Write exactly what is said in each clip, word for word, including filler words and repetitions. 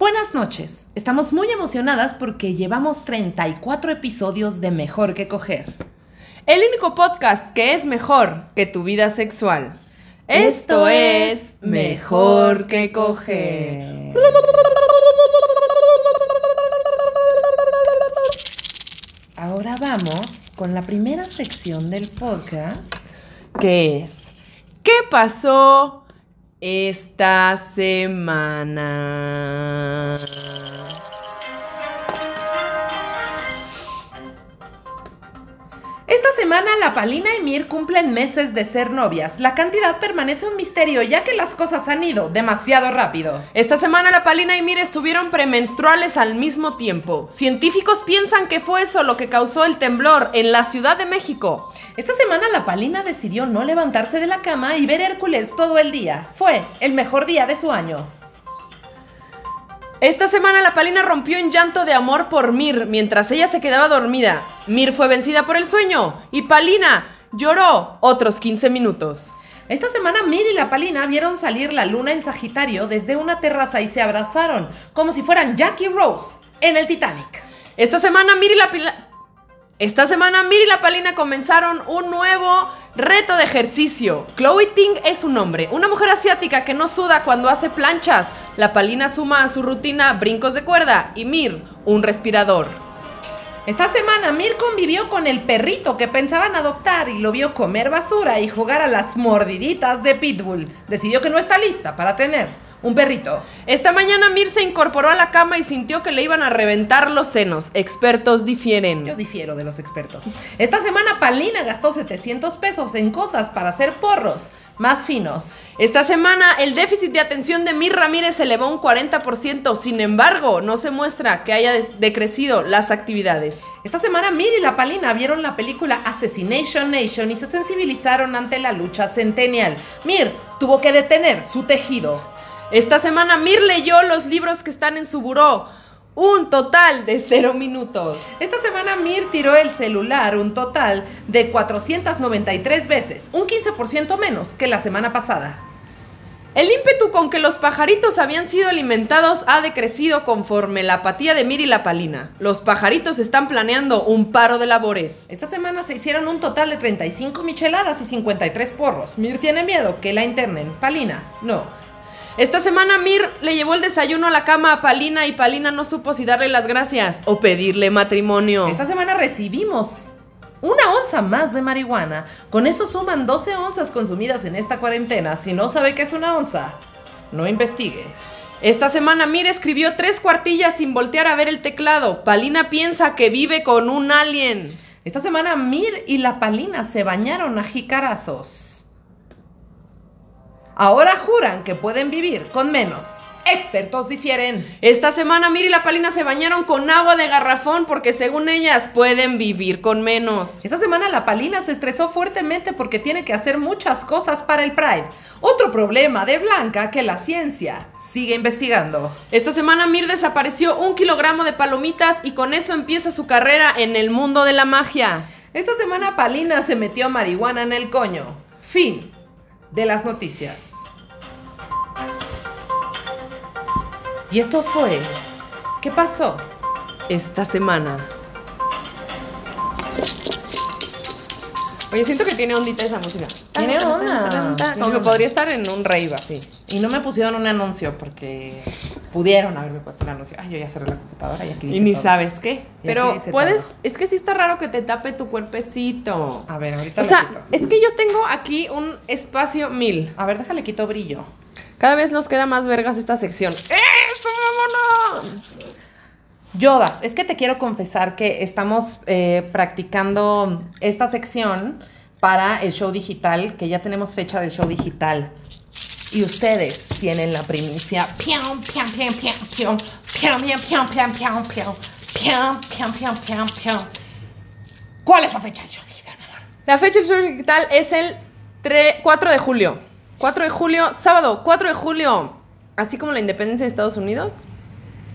Buenas noches, estamos muy emocionadas porque llevamos treinta y cuatro episodios de Mejor que Coger. El único podcast que es mejor que tu vida sexual. Esto es Mejor que Coger. Ahora vamos con la primera sección del podcast, que es ¿qué pasó esta semana? Esta semana la Paulina y Mir cumplen meses de ser novias. La cantidad permanece un misterio, ya que las cosas han ido demasiado rápido. Esta semana la Paulina y Mir estuvieron premenstruales al mismo tiempo. Científicos piensan que fue eso lo que causó el temblor en la Ciudad de México. Esta semana la Paulina decidió no levantarse de la cama y ver Hércules todo el día. Fue el mejor día de su año. Esta semana la Paulina rompió en llanto de amor por Mir mientras ella se quedaba dormida. Mir fue vencida por el sueño y Paulina lloró otros quince minutos. Esta semana Mir y la Paulina vieron salir la luna en Sagitario desde una terraza y se abrazaron como si fueran Jack y Rose en el Titanic. Esta semana Mir y la Paulina... Esta semana Mir y la Paulina comenzaron un nuevo reto de ejercicio. Chloe Ting es su nombre, una mujer asiática que no suda cuando hace planchas. La Paulina suma a su rutina brincos de cuerda y Mir, un respirador. Esta semana Mir convivió con el perrito que pensaban adoptar y lo vio comer basura y jugar a las mordiditas de Pitbull. Decidió que no está lista para tener un perrito. Esta mañana Mir se incorporó a la cama y sintió que le iban a reventar los senos. Expertos difieren. Yo difiero de los expertos. Esta semana Paulina gastó setecientos pesos en cosas para hacer porros más finos. Esta semana el déficit de atención de Mir Ramírez se elevó un cuarenta por ciento. Sin embargo, no se muestra que haya decrecido las actividades. Esta semana Mir y la Paulina vieron la película Assassination Nation y se sensibilizaron ante la lucha centenial. Mir tuvo que detener su tejido. Esta semana Mir leyó los libros que están en su buró, un total de cero minutos. Esta semana Mir tiró el celular un total de cuatrocientas noventa y tres veces, un quince por ciento menos que la semana pasada. El ímpetu con que los pajaritos habían sido alimentados ha decrecido conforme la apatía de Mir y la Paulina. Los pajaritos están planeando un paro de labores. Esta semana se hicieron un total de treinta y cinco micheladas y cincuenta y tres porros. Mir tiene miedo que la internen, Paulina no. Esta semana Mir le llevó el desayuno a la cama a Paulina y Paulina no supo si darle las gracias o pedirle matrimonio. Esta semana recibimos una onza más de marihuana. Con eso suman doce onzas consumidas en esta cuarentena. Si no sabe qué es una onza, no investigue. Esta semana Mir escribió tres cuartillas sin voltear a ver el teclado. Paulina piensa que vive con un alien. Esta semana Mir y la Paulina se bañaron a jicarazos. Ahora juran que pueden vivir con menos. Expertos difieren. Esta semana Mir y la Paulina se bañaron con agua de garrafón porque según ellas pueden vivir con menos. Esta semana la Paulina se estresó fuertemente porque tiene que hacer muchas cosas para el Pride. Otro problema de Blanca que la ciencia sigue investigando. Esta semana Mir desapareció un kilogramo de palomitas y con eso empieza su carrera en el mundo de la magia. Esta semana Paulina se metió marihuana en el coño. Fin de las noticias. Y esto fue ¿qué pasó esta semana? Oye, siento que tiene ondita esa música. Tiene onda. Como que podría estar en un rave así. Y no me pusieron un anuncio porque pudieron haberme puesto un anuncio. Ay, yo ya cerré la computadora y aquí dice. Y ni todo. Sabes qué. Pero puedes. Todo. Es que sí está raro que te tape tu cuerpecito. A ver, ahorita. O sea, quito. Es que yo tengo aquí un espacio mil. A ver, déjale quito brillo. Cada vez nos queda más vergas esta sección. ¡Eso, vámonos! Yobas, es que te quiero confesar que estamos eh, practicando esta sección para el show digital, que ya tenemos fecha del show digital. Y ustedes tienen la primicia. Piam, piam, piam, piam, piam, piam, piam, piam, piam, piam, piam, piam, piam, piam, piam. ¿Cuál es la fecha del show digital, mi amor? La fecha del show digital es el cuatro de julio. cuatro de julio, sábado, cuatro de julio. Así como la independencia de Estados Unidos.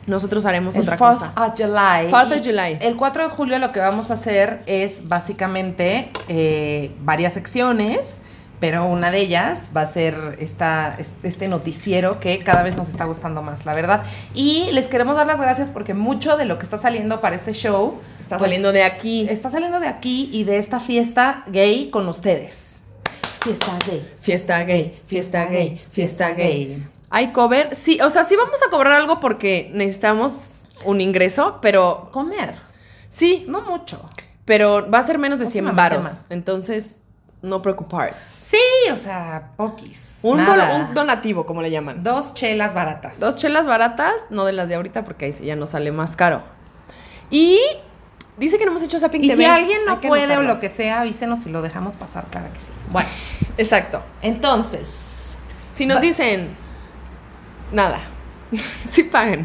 Nosotros haremos el otra cosa. fourth of July. El cuatro de julio lo que vamos a hacer es básicamente eh, varias secciones, pero una de ellas va a ser esta, este noticiero que cada vez nos está gustando más, la verdad. Y les queremos dar las gracias porque mucho de lo que está saliendo para ese show está pues, saliendo de aquí. Está saliendo de aquí y de esta fiesta gay con ustedes. Fiesta gay, fiesta gay, fiesta gay, fiesta gay. ¿Hay cover? Sí, o sea, sí vamos a cobrar algo porque necesitamos un ingreso, pero... Comer. Sí. No mucho. Pero va a ser menos de cien varos, entonces... No preocuparse. Sí, o sea, poquis. Un, un donativo, como le llaman. Dos chelas baratas. Dos chelas baratas, no de las de ahorita, porque ahí sí ya nos sale más caro. Y dice que no hemos hecho Zapping T V. Y si alguien no puede o lo que sea, avísenos y lo dejamos pasar, claro que sí. Bueno, exacto. Entonces, si nos dicen nada, sí paguen.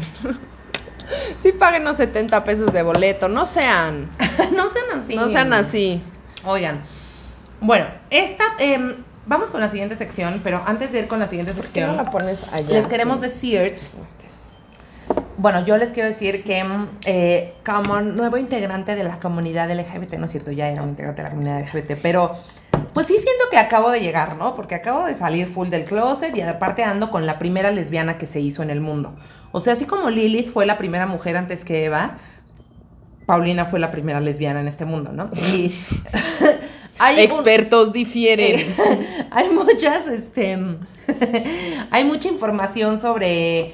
Sí paguen los setenta pesos de boleto. No sean. No sean así. No sean así. Oigan. Bueno, esta eh, vamos con la siguiente sección, pero antes de ir con la siguiente sección, ¿por qué no la pones allá? Les queremos sí. decir, bueno, yo les quiero decir que eh, como nuevo integrante de la comunidad L G B T, no es cierto, ya era un integrante de la comunidad L G B T, pero pues sí siento que acabo de llegar, ¿no? Porque acabo de salir full del closet y aparte ando con la primera lesbiana que se hizo en el mundo. O sea, así como Lilith fue la primera mujer antes que Eva, Paulina fue la primera lesbiana en este mundo, ¿no? Y... Hay Expertos un, difieren. Eh, hay muchas, este, hay mucha información sobre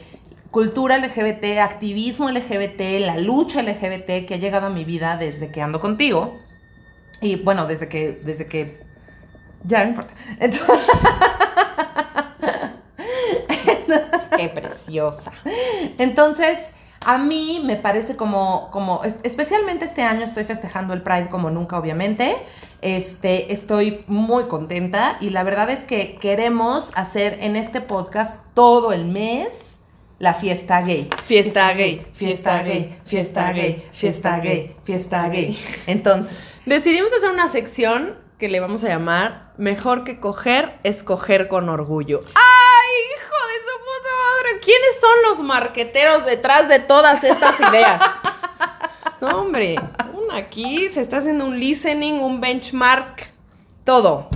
cultura L G B T, activismo L G B T, la lucha L G B T que ha llegado a mi vida desde que ando contigo. Y bueno, desde que, desde que, ya no importa. Entonces, qué preciosa. Entonces, a mí me parece como, como, especialmente este año estoy festejando el Pride como nunca, obviamente. Este, estoy muy contenta y la verdad es que queremos hacer en este podcast todo el mes la fiesta gay. Fiesta gay, fiesta gay, fiesta gay, fiesta gay, fiesta gay. Entonces, decidimos hacer una sección que le vamos a llamar Mejor que Coger, escoger con orgullo. ¡Ay, hijo! ¿Quiénes son los marqueteros detrás de todas estas ideas? No, hombre, una aquí se está haciendo un listening, un benchmark, todo.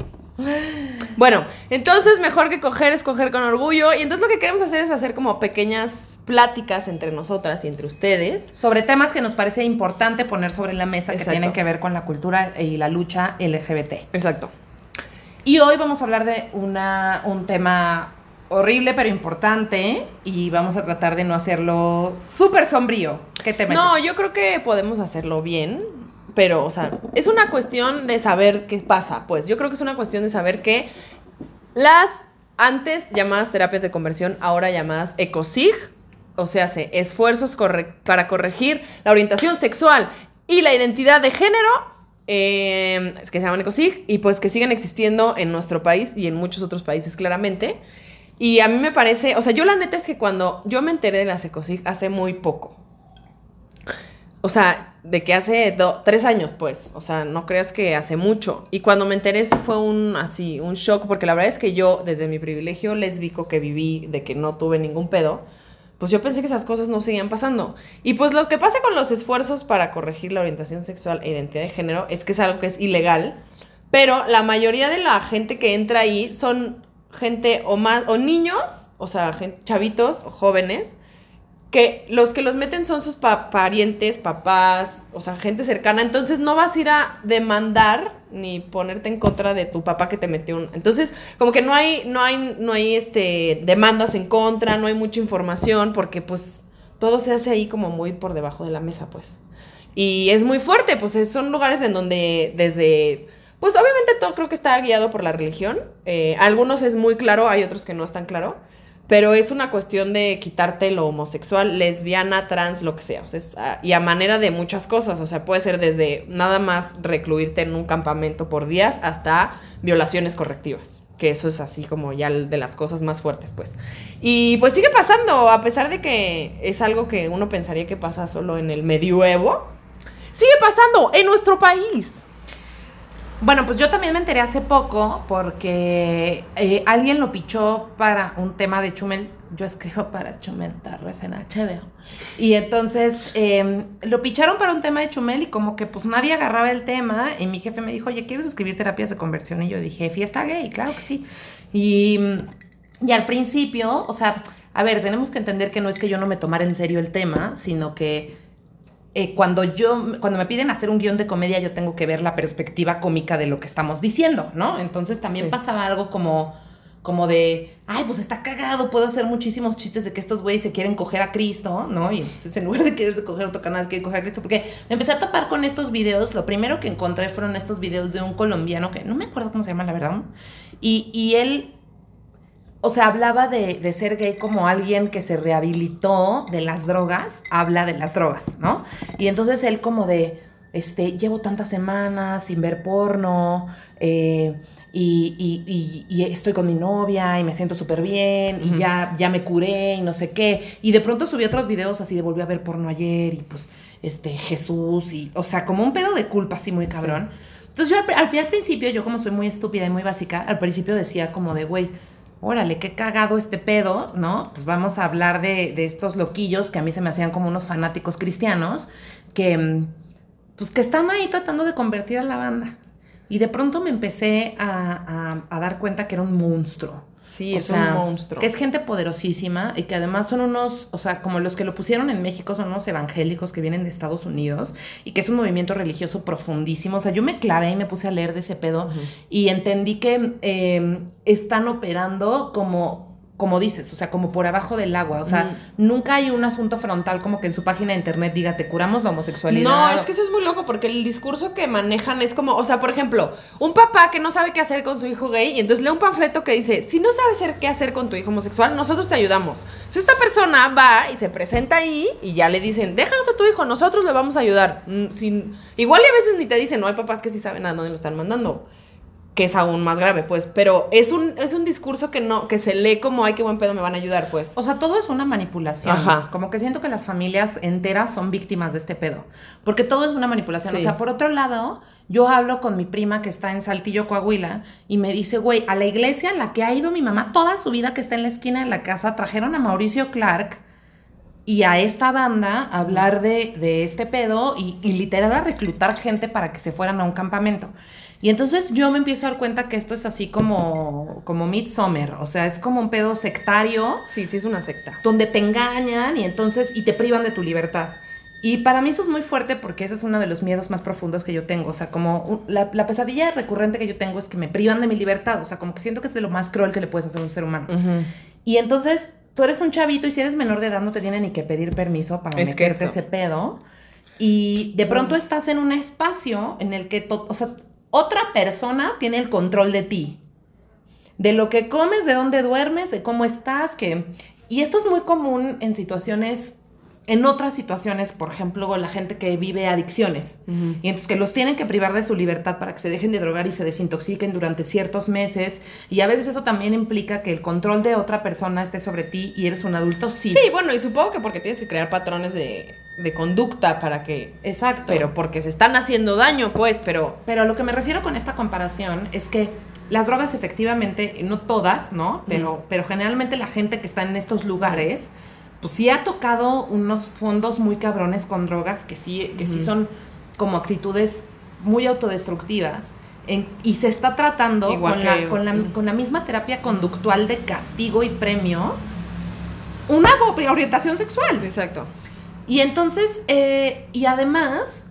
Bueno, entonces Mejor que Coger es coger con orgullo. Y entonces lo que queremos hacer es hacer como pequeñas pláticas entre nosotras y entre ustedes sobre temas que nos parece importante poner sobre la mesa. Exacto. Que tienen que ver con la cultura y la lucha L G B T. Exacto. Y hoy vamos a hablar de una, un tema... horrible, pero importante, y vamos a tratar de no hacerlo súper sombrío. ¿Qué te parece? No, yo creo que podemos hacerlo bien, pero, o sea, es una cuestión de saber qué pasa, pues. Yo creo que es una cuestión de saber que las antes llamadas terapias de conversión, ahora llamadas ECOCIG, o sea, se esfuerzos corre- para corregir la orientación sexual y la identidad de género, eh, que se llaman ECOCIG, y pues que siguen existiendo en nuestro país y en muchos otros países, claramente. Y a mí me parece... O sea, yo la neta es que cuando... Yo me enteré de la ECOCIG hace muy poco. O sea, de que hace do, tres años, pues. O sea, no creas que hace mucho. Y cuando me enteré sí fue un así un shock. Porque la verdad es que yo, desde mi privilegio lésbico que viví, de que no tuve ningún pedo, pues yo pensé que esas cosas no seguían pasando. Y pues lo que pasa con los esfuerzos para corregir la orientación sexual e identidad de género es que es algo que es ilegal. Pero la mayoría de la gente que entra ahí son... gente o más o niños, o sea, gente, chavitos o jóvenes, que los que los meten son sus pa- parientes, papás, o sea, gente cercana. Entonces no vas a ir a demandar ni ponerte en contra de tu papá que te metió un... Entonces, como que no hay no hay no hay este demandas en contra, no hay mucha información porque pues todo se hace ahí como muy por debajo de la mesa, pues. Y es muy fuerte, pues son lugares en donde desde... Pues obviamente todo creo que está guiado por la religión. Eh, algunos es muy claro, hay otros que no es tan claro. Pero es una cuestión de quitarte lo homosexual, lesbiana, trans, lo que sea. O sea es a, y a manera de muchas cosas. O sea, puede ser desde nada más recluirte en un campamento por días hasta violaciones correctivas. Que eso es así como ya de las cosas más fuertes, pues. Y pues sigue pasando, a pesar de que es algo que uno pensaría que pasa solo en el medioevo. Sigue pasando en nuestro país. Bueno, pues yo también me enteré hace poco porque eh, alguien lo pichó para un tema de Chumel yo escribo para Chumel Tarresena, H B O. Y entonces eh, lo picharon para un tema de Chumel y como que pues nadie agarraba el tema. Y mi jefe me dijo, oye, ¿quieres escribir terapias de conversión? Y yo dije, fiesta gay, claro que sí. Y, y al principio, o sea, a ver, tenemos que entender que no es que yo no me tomara en serio el tema, sino que eh, cuando yo, cuando me piden hacer un guión de comedia, yo tengo que ver la perspectiva cómica de lo que estamos diciendo, ¿no? Entonces también sí. pasaba algo como... como de, ay, pues está cagado, puedo hacer muchísimos chistes de que estos güeyes se quieren coger a Cristo, ¿no? Y entonces en lugar de quererse coger otro canal, quieren coger a Cristo, porque me empecé a topar con estos videos. Lo primero que encontré fueron estos videos de un colombiano, que no me acuerdo cómo se llama, la verdad, y, y él, o sea, hablaba de, de ser gay como alguien que se rehabilitó de las drogas, habla de las drogas, ¿no? Y entonces él como de, este, llevo tantas semanas sin ver porno, eh... Y, y, y, y estoy con mi novia y me siento súper bien y uh-huh. ya, ya me curé y no sé qué. Y de pronto subí otros videos así de volví a ver porno ayer y pues este Jesús y, o sea, como un pedo de culpa así muy cabrón. Sí. Entonces yo al, al, al principio, yo como soy muy estúpida y muy básica, al principio decía como de, güey, órale, qué cagado este pedo, ¿no? Pues vamos a hablar de, de estos loquillos que a mí se me hacían como unos fanáticos cristianos que, pues que están ahí tratando de convertir a la banda. Y de pronto me empecé a, a, a dar cuenta que era un monstruo. Sí, o es sea, un monstruo. Que es gente poderosísima y que además son unos, o sea, como los que lo pusieron en México, son unos evangélicos que vienen de Estados Unidos y que es un movimiento religioso profundísimo. O sea, yo me clavé y me puse a leer de ese pedo uh-huh. y entendí que eh, están operando como... como dices, o sea, como por abajo del agua, o sea, mm. nunca hay un asunto frontal como que en su página de internet diga, te curamos la homosexualidad. No, es que eso es muy loco porque el discurso que manejan es como, o sea, por ejemplo, un papá que no sabe qué hacer con su hijo gay y entonces lee un panfleto que dice, si no sabes qué hacer con tu hijo homosexual, nosotros te ayudamos. Entonces esta persona va y se presenta ahí y ya le dicen, déjanos a tu hijo, nosotros le vamos a ayudar. Sin... Igual y a veces ni te dicen, no, hay papás que sí saben a dónde lo están mandando. Que es aún más grave, pues, pero es un es un discurso que no que se lee como, ay, qué buen pedo, me van a ayudar, pues. O sea, todo es una manipulación. Ajá. Como que siento que las familias enteras son víctimas de este pedo, porque todo es una manipulación. Sí. O sea, por otro lado, yo hablo con mi prima que está en Saltillo, Coahuila, y me dice, güey, a la iglesia a la que ha ido mi mamá toda su vida, que está en la esquina de la casa, trajeron a Mauricio Clark y a esta banda a hablar de, de este pedo y, y literal a reclutar gente para que se fueran a un campamento. Y entonces yo me empiezo a dar cuenta que esto es así como, como Midsommar, o sea, es como un pedo sectario. Sí, sí, es una secta. Donde te engañan y entonces, y te privan de tu libertad. Y para mí eso es muy fuerte porque ese es uno de los miedos más profundos que yo tengo, o sea, como la, la pesadilla recurrente que yo tengo es que me privan de mi libertad, o sea, como que siento que es de lo más cruel que le puedes hacer a un ser humano. Uh-huh. Y entonces, tú eres un chavito y si eres menor de edad no te tiene ni que pedir permiso para es meterte ese pedo. Y de pronto estás en un espacio en el que, to- o sea... otra persona tiene el control de ti, de lo que comes, de dónde duermes, de cómo estás, que... Y esto es muy común en situaciones, en otras situaciones, por ejemplo, la gente que vive adicciones. Uh-huh. Y entonces que los tienen que privar de su libertad para que se dejen de drogar y se desintoxiquen durante ciertos meses. Y a veces eso también implica que el control de otra persona esté sobre ti y eres un adulto, sí. Sí, bueno, y supongo que porque tienes que crear patrones de... de conducta para que... Exacto. Pero porque se están haciendo daño, pues, pero... Pero lo que me refiero con esta comparación es que las drogas efectivamente, no todas, ¿no? Pero, mm. pero generalmente la gente que está en estos lugares, pues sí ha tocado unos fondos muy cabrones con drogas que sí, que mm. sí son como actitudes muy autodestructivas en, y se está tratando igual con, que, la, con, la, mm. con la misma terapia conductual de castigo y premio una orientación sexual. Exacto. Y entonces, eh, y además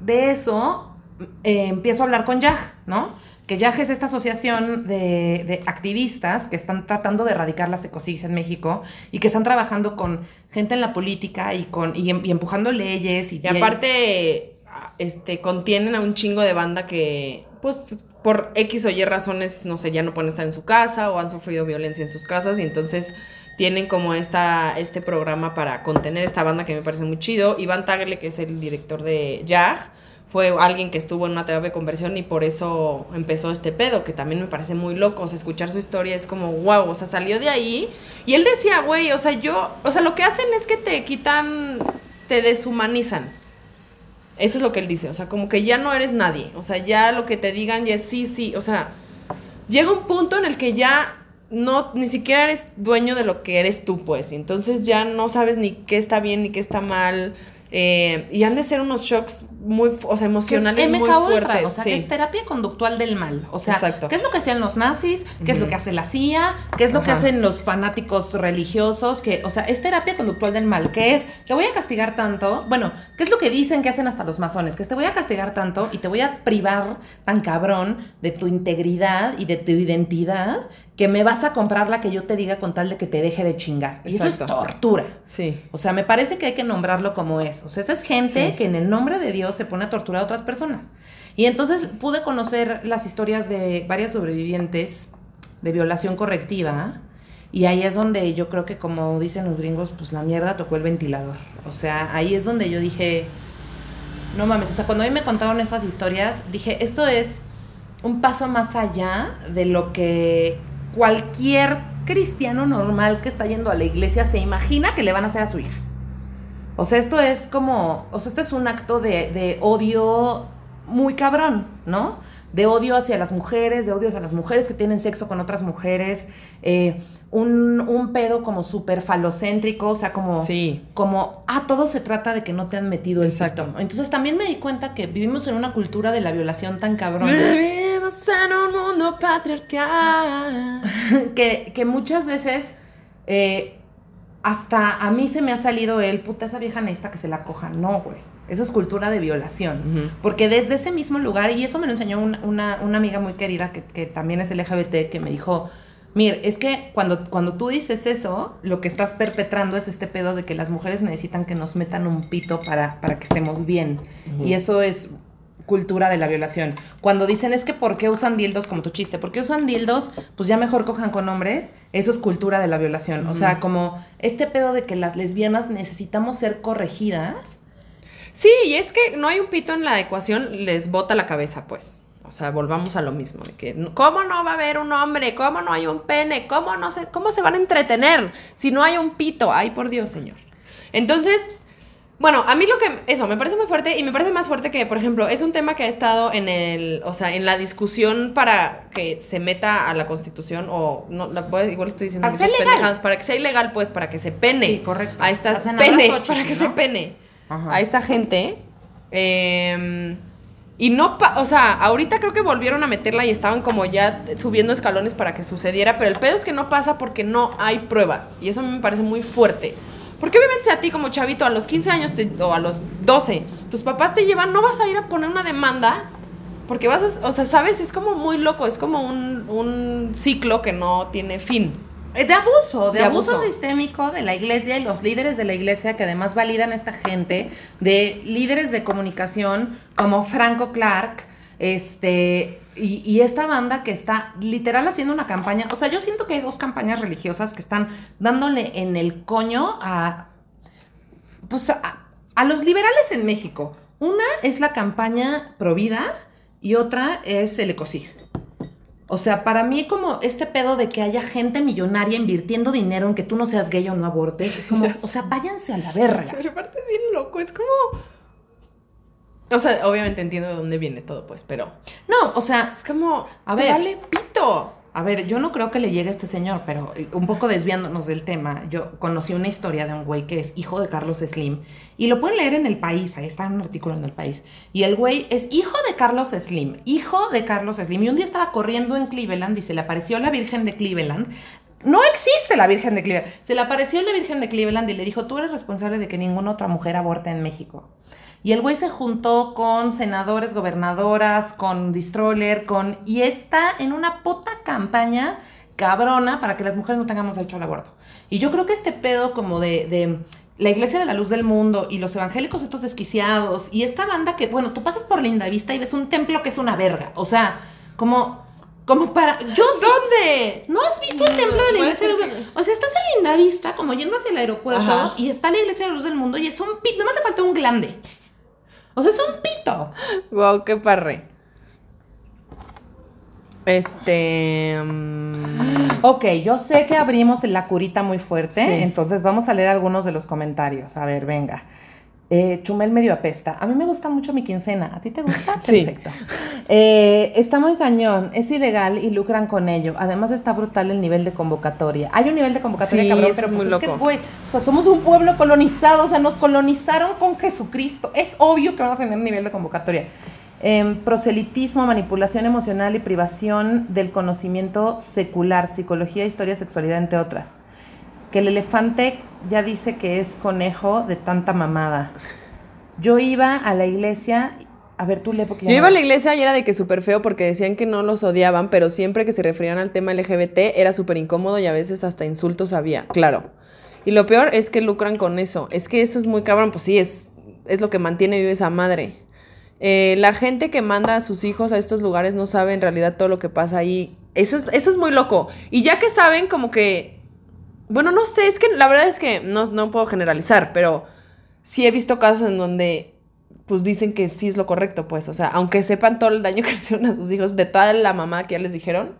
de eso, eh, empiezo a hablar con YAAJ, ¿no? Que YAAJ es esta asociación de, de activistas que están tratando de erradicar las ECOCIG en México y que están trabajando con gente en la política y con y, y empujando leyes. Y, y aparte, este, contienen a un chingo de banda que, pues, por X o Y razones, no sé, ya no pueden estar en su casa o han sufrido violencia en sus casas y entonces... tienen como esta este programa para contener esta banda que me parece muy chido. Iván Tagle, que es el director de YAAJ, fue alguien que estuvo en una terapia de conversión y por eso empezó este pedo, que también me parece muy loco. O sea, escuchar su historia es como, wow, o sea, salió de ahí. Y él decía, güey, o sea, yo... O sea, lo que hacen es que te quitan, te deshumanizan. Eso es lo que él dice, o sea, como que ya no eres nadie. O sea, ya lo que te digan ya es sí, sí. O sea, llega un punto en el que ya... no, ni siquiera eres dueño de lo que eres tú, pues. Entonces ya no sabes ni qué está bien ni qué está mal. Eh, y han de ser unos shocks muy, o sea, emocionales muy fuertes. O sea, sí. Que es terapia conductual del mal. O sea, exacto. ¿Qué es lo que hacían los nazis? ¿Qué uh-huh. es lo que hace la C I A? ¿Qué es lo uh-huh. que hacen los fanáticos religiosos? Que, o sea, es terapia conductual del mal. ¿Qué es? Te voy a castigar tanto. Bueno, ¿qué es lo que dicen que hacen hasta los masones? Que te voy a castigar tanto y te voy a privar tan cabrón de tu integridad y de tu identidad que me vas a comprar la que yo te diga con tal de que te deje de chingar. Y exacto. Eso es tortura. Sí. O sea, me parece que hay que nombrarlo como es. O sea, esa es gente sí. que en el nombre de Dios se pone a torturar a otras personas. Y entonces pude conocer las historias de varias sobrevivientes de violación correctiva. Y ahí es donde yo creo que, como dicen los gringos, pues la mierda tocó el ventilador. O sea, ahí es donde yo dije, no mames. O sea, cuando a mí me contaron estas historias, dije, esto es un paso más allá de lo que cualquier cristiano normal que está yendo a la iglesia se imagina que le van a hacer a su hija. O sea, esto es como, o sea, esto es un acto de, de odio muy cabrón, ¿no? De odio hacia las mujeres, de odio hacia las mujeres que tienen sexo con otras mujeres, eh, un, un pedo como súper falocéntrico, o sea, como, sí. como, ah, todo se trata de que no te han metido el pito. Entonces también me di cuenta que vivimos en una cultura de la violación tan cabrón. Vivimos en un mundo patriarcal. que, que muchas veces... Eh, hasta a mí se me ha salido el, puta, esa vieja necesita que se la coja. No, güey. Eso es cultura de violación. Uh-huh. Porque desde ese mismo lugar, y eso me lo enseñó un, una, una amiga muy querida que, que también es L G B T, que me dijo, Mir, es que cuando, cuando tú dices eso, lo que estás perpetrando es este pedo de que las mujeres necesitan que nos metan un pito para, para que estemos bien. Uh-huh. Y eso es cultura de la violación. Cuando dicen, es que ¿por qué usan dildos? Como tu chiste, ¿por qué usan dildos? Pues ya mejor cojan con hombres. Eso es cultura de la violación. Uh-huh. O sea, como este pedo de que las lesbianas necesitamos ser corregidas. Sí, y es que no hay un pito en la ecuación, les bota la cabeza, pues. O sea, volvamos a lo mismo. De que, ¿cómo no va a haber un hombre? ¿Cómo no hay un pene? ¿Cómo no se, cómo se van a entretener si no hay un pito? Ay, por Dios, señor. Entonces... Bueno, a mí lo que... Eso, me parece muy fuerte. Y me parece más fuerte que, por ejemplo, es un tema que ha estado en el... O sea, en la discusión para que se meta a la Constitución o... no la, igual estoy diciendo... Para que sea ilegal. Para que sea ilegal, pues, para que se pene. Sí, correcto. A estas... Pene. Ocho, para que ¿no? se pene. Ajá. A esta gente. Eh, y no... Pa, o sea, ahorita creo que volvieron a meterla y estaban como ya subiendo escalones para que sucediera. Pero el pedo es que no pasa porque no hay pruebas. Y eso a mí me parece muy fuerte. Porque obviamente si a ti como chavito a los quince años te, o a los doce, tus papás te llevan, no vas a ir a poner una demanda porque vas a, o sea, sabes, es como muy loco, es como un, un ciclo que no tiene fin. De abuso, de, de abuso, abuso sistémico de la iglesia y los líderes de la iglesia que además validan a esta gente, de líderes de comunicación como Franco Clark, este... Y, y esta banda que está literal haciendo una campaña, o sea, yo siento que hay dos campañas religiosas que están dándole en el coño a, pues a, a los liberales en México. Una es la campaña Provida y otra es el ECOCIG. O sea, para mí como este pedo de que haya gente millonaria invirtiendo dinero en que tú no seas gay o no abortes, es como, o sea, váyanse a la verga. Pero aparte es bien loco, es como... O sea, obviamente entiendo de dónde viene todo, pues, pero... No, o sea... Es como... A ver... ¡Vale pito! A ver, yo no creo que le llegue a este señor, pero un poco desviándonos del tema, yo conocí una historia de un güey que es hijo de Carlos Slim, y lo pueden leer en El País, ahí está un artículo en El País, y el güey es hijo de Carlos Slim, hijo de Carlos Slim, y un día estaba corriendo en Cleveland y se le apareció la Virgen de Cleveland. No existe la Virgen de Cleveland. Se le apareció la Virgen de Cleveland y le dijo, tú eres responsable de que ninguna otra mujer aborte en México. Y el güey se juntó con senadores, gobernadoras, con Distroller, con... Y está en una puta campaña cabrona para que las mujeres no tengamos derecho al aborto. Y yo creo que este pedo como de, de la Iglesia de la Luz del Mundo y los evangélicos estos desquiciados y esta banda que, bueno, tú pasas por Lindavista y ves un templo que es una verga. O sea, como... Como para... ¿Yo dónde? ¿No has visto el templo de la Iglesia de la Luz del Mundo? O sea, estás en Lindavista, como yendo hacia el aeropuerto, ajá, y está la Iglesia de la Luz del Mundo y es un pito. No me hace falta un glande. O sea, es un pito. Wow, qué parre. Este... Um... Ok, yo sé que abrimos la curita muy fuerte, sí. Entonces vamos a leer algunos de los comentarios. A ver, venga. Eh, Chumel medio apesta. A mí me gusta mucho mi quincena. ¿A ti te gusta? Perfecto. Sí. Eh, está muy cañón. Es ilegal y lucran con ello. Además está brutal el nivel de convocatoria. Hay un nivel de convocatoria, sí, cabrón, pero pues es loco. Que güey, o sea, somos un pueblo colonizado. O sea, nos colonizaron con Jesucristo. Es obvio que van a tener un nivel de convocatoria. Eh, proselitismo, manipulación emocional y privación del conocimiento secular, psicología, historia, sexualidad, entre otras. Que el elefante ya dice que es conejo de tanta mamada. Yo iba a la iglesia... A ver, tú lee porque... Yo no... iba a la iglesia y era de que súper feo porque decían que no los odiaban, pero siempre que se referían al tema L G B T era súper incómodo y a veces hasta insultos había, claro. Y lo peor es que lucran con eso. Es que eso es muy cabrón, pues sí, es, es lo que mantiene viva esa madre. Eh, la gente que manda a sus hijos a estos lugares no sabe en realidad todo lo que pasa ahí. Eso es, eso es muy loco. Y ya que saben, como que... Bueno, no sé, es que la verdad es que no, no puedo generalizar, pero sí he visto casos en donde pues dicen que sí es lo correcto, pues, o sea, aunque sepan todo el daño que hicieron a sus hijos, de toda la mamá que ya les dijeron,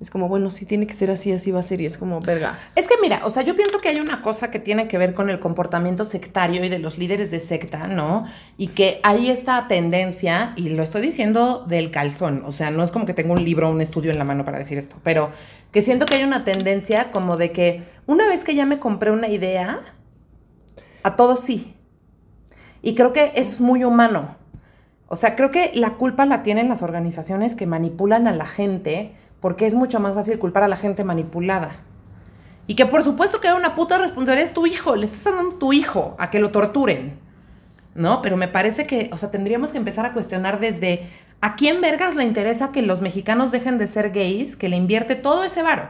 es como, bueno, sí tiene que ser así, así va a ser, y es como, verga. Es que mira, o sea, yo pienso que hay una cosa que tiene que ver con el comportamiento sectario y de los líderes de secta, ¿no? Y que hay esta tendencia, y lo estoy diciendo del calzón, o sea, no es como que tengo un libro o un estudio en la mano para decir esto, pero que siento que hay una tendencia como de que una vez que ya me compré una idea, a todos sí. Y creo que es muy humano. O sea, creo que la culpa la tienen las organizaciones que manipulan a la gente, porque es mucho más fácil culpar a la gente manipulada. Y que por supuesto que una puta responsabilidad es tu hijo, le estás dando a tu hijo a que lo torturen, ¿no? Pero me parece que, o sea, tendríamos que empezar a cuestionar desde ¿a quién vergas le interesa que los mexicanos dejen de ser gays, que le invierte todo ese varo?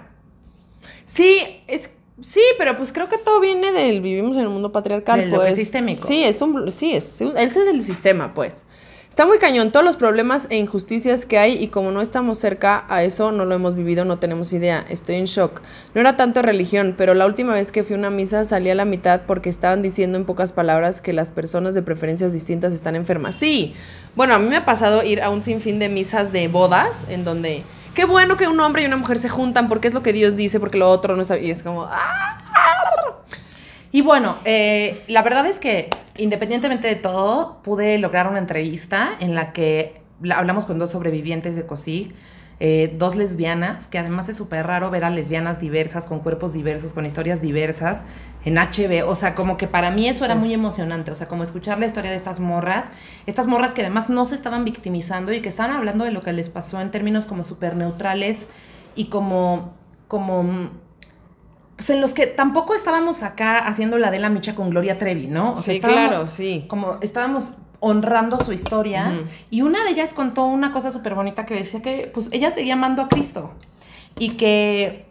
Sí, es, sí, pero pues creo que todo viene del vivimos en el mundo patriarcal. De lo pues, que es sistémico. Sí, es un, sí es, ese es el sistema, pues. Está muy cañón, todos los problemas e injusticias que hay y como no estamos cerca a eso, no lo hemos vivido, no tenemos idea, estoy en shock. No era tanto religión, pero la última vez que fui a una misa salí a la mitad porque estaban diciendo en pocas palabras que las personas de preferencias distintas están enfermas. Sí, bueno, a mí me ha pasado ir a un sinfín de misas de bodas en donde, qué bueno que un hombre y una mujer se juntan porque es lo que Dios dice, porque lo otro no está, y es como... Y bueno, eh, la verdad es que independientemente de todo, pude lograr una entrevista en la que hablamos con dos sobrevivientes de ECOCIG, eh, dos lesbianas, que además es súper raro ver a lesbianas diversas, con cuerpos diversos, con historias diversas, en H B O, o sea, como que para mí eso sí era muy emocionante, o sea, como escuchar la historia de estas morras, estas morras que además no se estaban victimizando y que estaban hablando de lo que les pasó en términos como súper neutrales y como... como pues en los que tampoco estábamos acá haciendo la de la micha con Gloria Trevi, ¿no? O sea, sí, claro, sí. Como estábamos honrando su historia. Uh-huh. Y una de ellas contó una cosa súper bonita que decía que, pues, ella seguía amando a Cristo. Y que,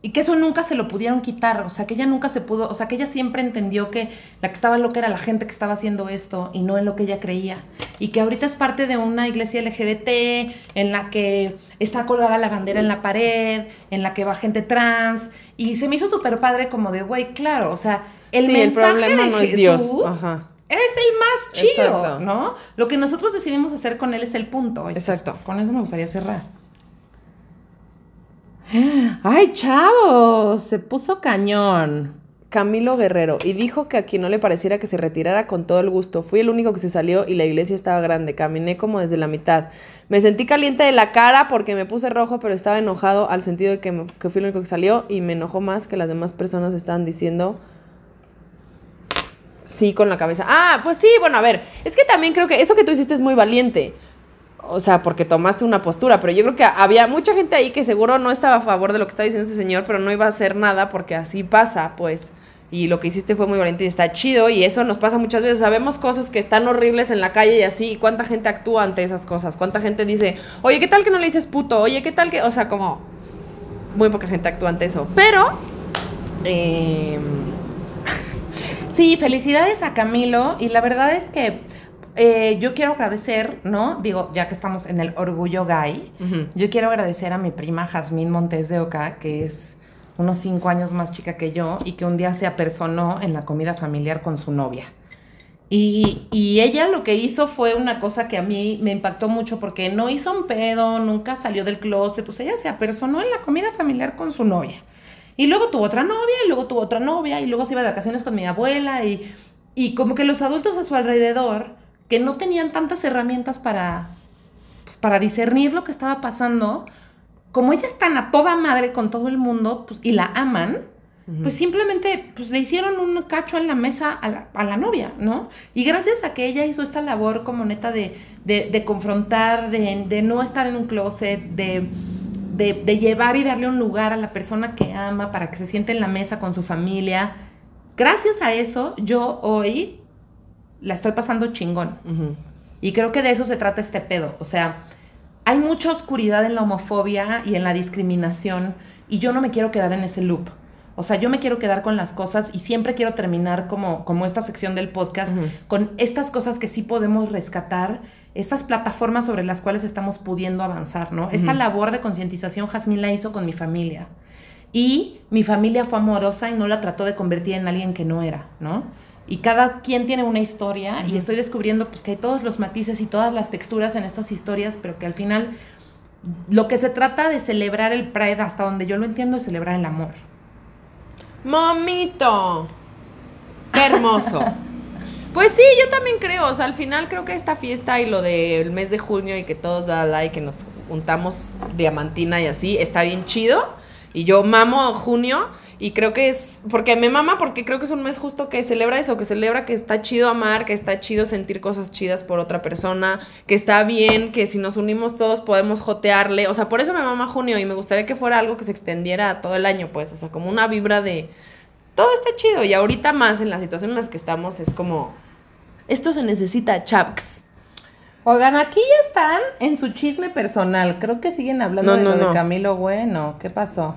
y que eso nunca se lo pudieron quitar. O sea, que ella nunca se pudo... O sea, que ella siempre entendió que la que estaba loca era la gente que estaba haciendo esto y no en lo que ella creía. Y que ahorita es parte de una iglesia L G B T en la que está colgada la bandera en la pared, en la que va gente trans... Y se me hizo súper padre como de, güey, claro, o sea, el sí, mensaje el de no Jesús es, Dios. Ajá. Es el más chido, exacto, ¿no? Lo que nosotros decidimos hacer con él es el punto. Entonces, exacto. Con eso me gustaría cerrar. ¡Ay, chavos! Se puso cañón. Camilo Guerrero, y dijo que a quien no le pareciera que se retirara con todo el gusto. Fui el único que se salió y la iglesia estaba grande. Caminé como desde la mitad. Me sentí caliente de la cara porque me puse rojo, pero estaba enojado al sentido de que, me, que fui el único que salió y me enojó más que las demás personas estaban diciendo sí con la cabeza. Ah, pues sí, bueno, a ver, es que también creo que eso que tú hiciste es muy valiente. O sea, porque tomaste una postura, pero yo creo que había mucha gente ahí que seguro no estaba a favor de lo que estaba diciendo ese señor, pero no iba a hacer nada porque así pasa, pues. Y lo que hiciste fue muy valiente y está chido, y eso nos pasa muchas veces. O sea, vemos cosas que están horribles en la calle y así, y cuánta gente actúa ante esas cosas. Cuánta gente dice, oye, ¿qué tal que no le dices puto? Oye, ¿qué tal que...? O sea, como... Muy poca gente actúa ante eso. Pero... Eh... Sí, felicidades a Camilo, y la verdad es que... Eh, yo quiero agradecer, ¿no? Digo, ya que estamos en el orgullo gay, uh-huh, yo quiero agradecer a mi prima Jasmine Montes de Oca, que es unos cinco años más chica que yo y que un día se apersonó en la comida familiar con su novia. Y, y ella lo que hizo fue una cosa que a mí me impactó mucho porque no hizo un pedo, nunca salió del closet, pues ella se apersonó en la comida familiar con su novia. Y luego tuvo otra novia, y luego tuvo otra novia, y luego se iba de vacaciones con mi abuela y... Y como que los adultos a su alrededor, que no tenían tantas herramientas para, pues, para discernir lo que estaba pasando, como ellas están a toda madre con todo el mundo, pues, y la aman, uh-huh, pues simplemente pues, le hicieron un cacho en la mesa a la, a la novia, ¿no? Y gracias a que ella hizo esta labor como neta de, de, de confrontar, de, de no estar en un closet, de... De, de llevar y darle un lugar a la persona que ama para que se siente en la mesa con su familia. Gracias a eso, yo hoy la estoy pasando chingón. Uh-huh. Y creo que de eso se trata este pedo. O sea, hay mucha oscuridad en la homofobia y en la discriminación. Y yo no me quiero quedar en ese loop. O sea, yo me quiero quedar con las cosas y siempre quiero terminar como, como esta sección del podcast, uh-huh, con estas cosas que sí podemos rescatar, estas plataformas sobre las cuales estamos pudiendo avanzar, ¿no? Uh-huh. Esta labor de concientización Jasmine la hizo con mi familia. Y mi familia fue amorosa y no la trató de convertir en alguien que no era, ¿no? Y cada quien tiene una historia, uh-huh, y estoy descubriendo pues, que hay todos los matices y todas las texturas en estas historias, pero que al final lo que se trata de celebrar el Pride, hasta donde yo lo entiendo, es celebrar el amor. Momito, qué hermoso. Pues sí, yo también creo, o sea, al final creo que esta fiesta y lo del mes de junio y que todos, bla, bla, y que nos juntamos diamantina y así, está bien chido. Y yo mamo junio y creo que es, porque me mama, porque creo que es un mes justo que celebra eso, que celebra que está chido amar, que está chido sentir cosas chidas por otra persona, que está bien, que si nos unimos todos podemos jotearle, o sea, por eso me mama junio y me gustaría que fuera algo que se extendiera a todo el año, pues, o sea, como una vibra de todo está chido y ahorita más en la situación en la que estamos es como, esto se necesita, chaps. Oigan, aquí ya están en su chisme personal. Creo que siguen hablando no, de no, lo no. de Camilo Bueno. ¿Qué pasó?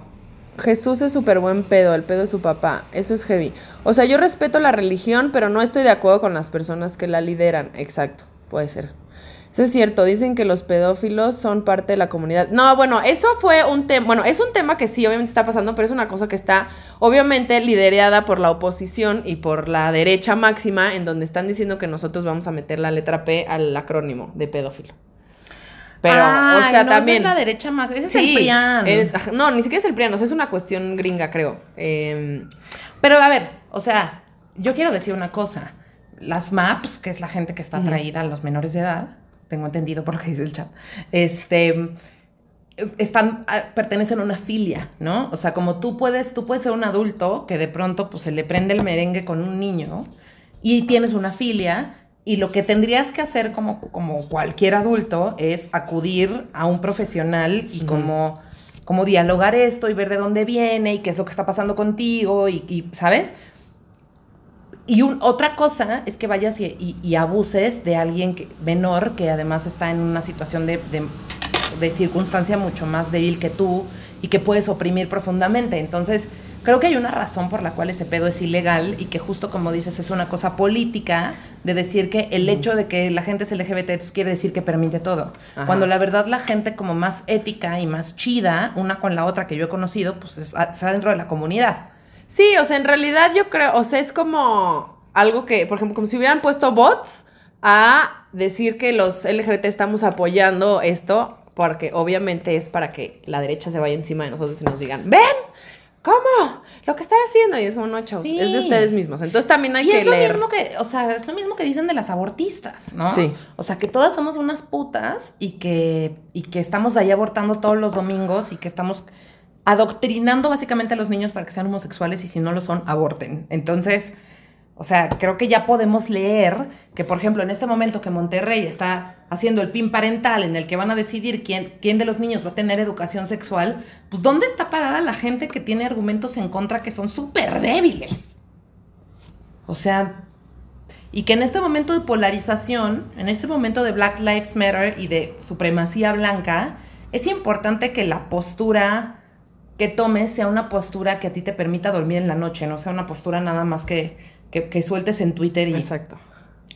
Jesús es súper buen pedo, el pedo de su papá. Eso es heavy. O sea, yo respeto la religión, pero no estoy de acuerdo con las personas que la lideran. Exacto, puede ser. Eso es cierto, dicen que los pedófilos son parte de la comunidad. No, bueno, eso fue un tema, bueno, es un tema que sí, obviamente está pasando, pero es una cosa que está, obviamente, liderada por la oposición y por la derecha máxima, en donde están diciendo que nosotros vamos a meter la letra P al acrónimo de pedófilo. Pero, ah, o sea, no, también... no es la derecha máxima, ese es sí, el PRIAN. Es, no, ni siquiera es el PRIAN, o sea, es una cuestión gringa, creo. Eh, pero, a ver, o sea, yo quiero decir una cosa. Las M A Ps, que es la gente que está atraída uh-huh. a los menores de edad... tengo entendido por lo que dice el chat, este, están, pertenecen a una filia, ¿no? O sea, como tú puedes, tú puedes ser un adulto que de pronto pues, se le prende el merengue con un niño y tienes una filia y lo que tendrías que hacer como, como cualquier adulto es acudir a un profesional y como, como dialogar esto y ver de dónde viene y qué es lo que está pasando contigo y, y ¿sabes? Y un, otra cosa es que vayas y, y, y abuses de alguien que, menor que además está en una situación de, de, de circunstancia mucho más débil que tú y que puedes oprimir profundamente. Entonces, creo que hay una razón por la cual ese pedo es ilegal y que justo como dices es una cosa política de decir que el hecho de que la gente es L G B T quiere decir que permite todo. Ajá. Cuando la verdad la gente como más ética y más chida, una con la otra que yo he conocido, pues está dentro de la comunidad. Sí, o sea, en realidad yo creo, o sea, es como algo que, por ejemplo, como si hubieran puesto bots a decir que los L G B T estamos apoyando esto, porque obviamente es para que la derecha se vaya encima de nosotros y nos digan, ¡ven! ¿Cómo? Lo que están haciendo. Y es como, no, chavos, sí. Es de ustedes mismos. Entonces también hay y que es lo leer. Mismo que, o sea, es lo mismo que dicen de las abortistas, ¿no? Sí. O sea, que todas somos unas putas y que, y que estamos ahí abortando todos los domingos y que estamos... adoctrinando básicamente a los niños para que sean homosexuales y si no lo son, aborten. Entonces, o sea, creo que ya podemos leer que, por ejemplo, en este momento que Monterrey está haciendo el pin parental en el que van a decidir quién, quién de los niños va a tener educación sexual, pues ¿dónde está parada la gente que tiene argumentos en contra que son súper débiles? O sea, y que en este momento de polarización, en este momento de Black Lives Matter y de supremacía blanca, es importante que la postura... que tomes sea una postura que a ti te permita dormir en la noche, no sea una postura nada más que, que, que sueltes en Twitter y, exacto.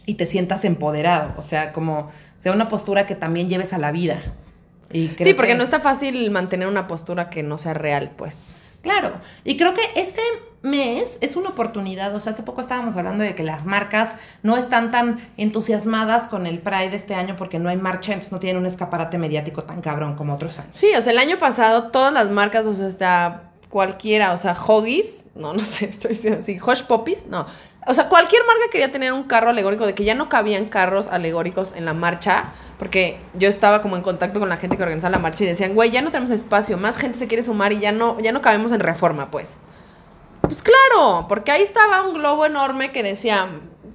y te sientas empoderado. O sea, como sea una postura que también lleves a la vida. Y creo sí, porque que... no está fácil mantener una postura que no sea real, pues. Claro, y creo que este mes es una oportunidad. O sea, hace poco estábamos hablando de que las marcas no están tan entusiasmadas con el Pride este año porque no hay marcha, entonces no tienen un escaparate mediático tan cabrón como otros años. Sí, o sea, el año pasado todas las marcas, o sea, hasta cualquiera, o sea, Hoggies, no, no sé, estoy diciendo así, Hush Puppies, no. O sea, cualquier marca quería tener un carro alegórico, de que ya no cabían carros alegóricos en la marcha, porque yo estaba como en contacto con la gente que organizaba la marcha y decían, güey, ya no tenemos espacio, más gente se quiere sumar y ya no, ya no cabemos en Reforma, pues. Pues claro, porque ahí estaba un globo enorme que decía,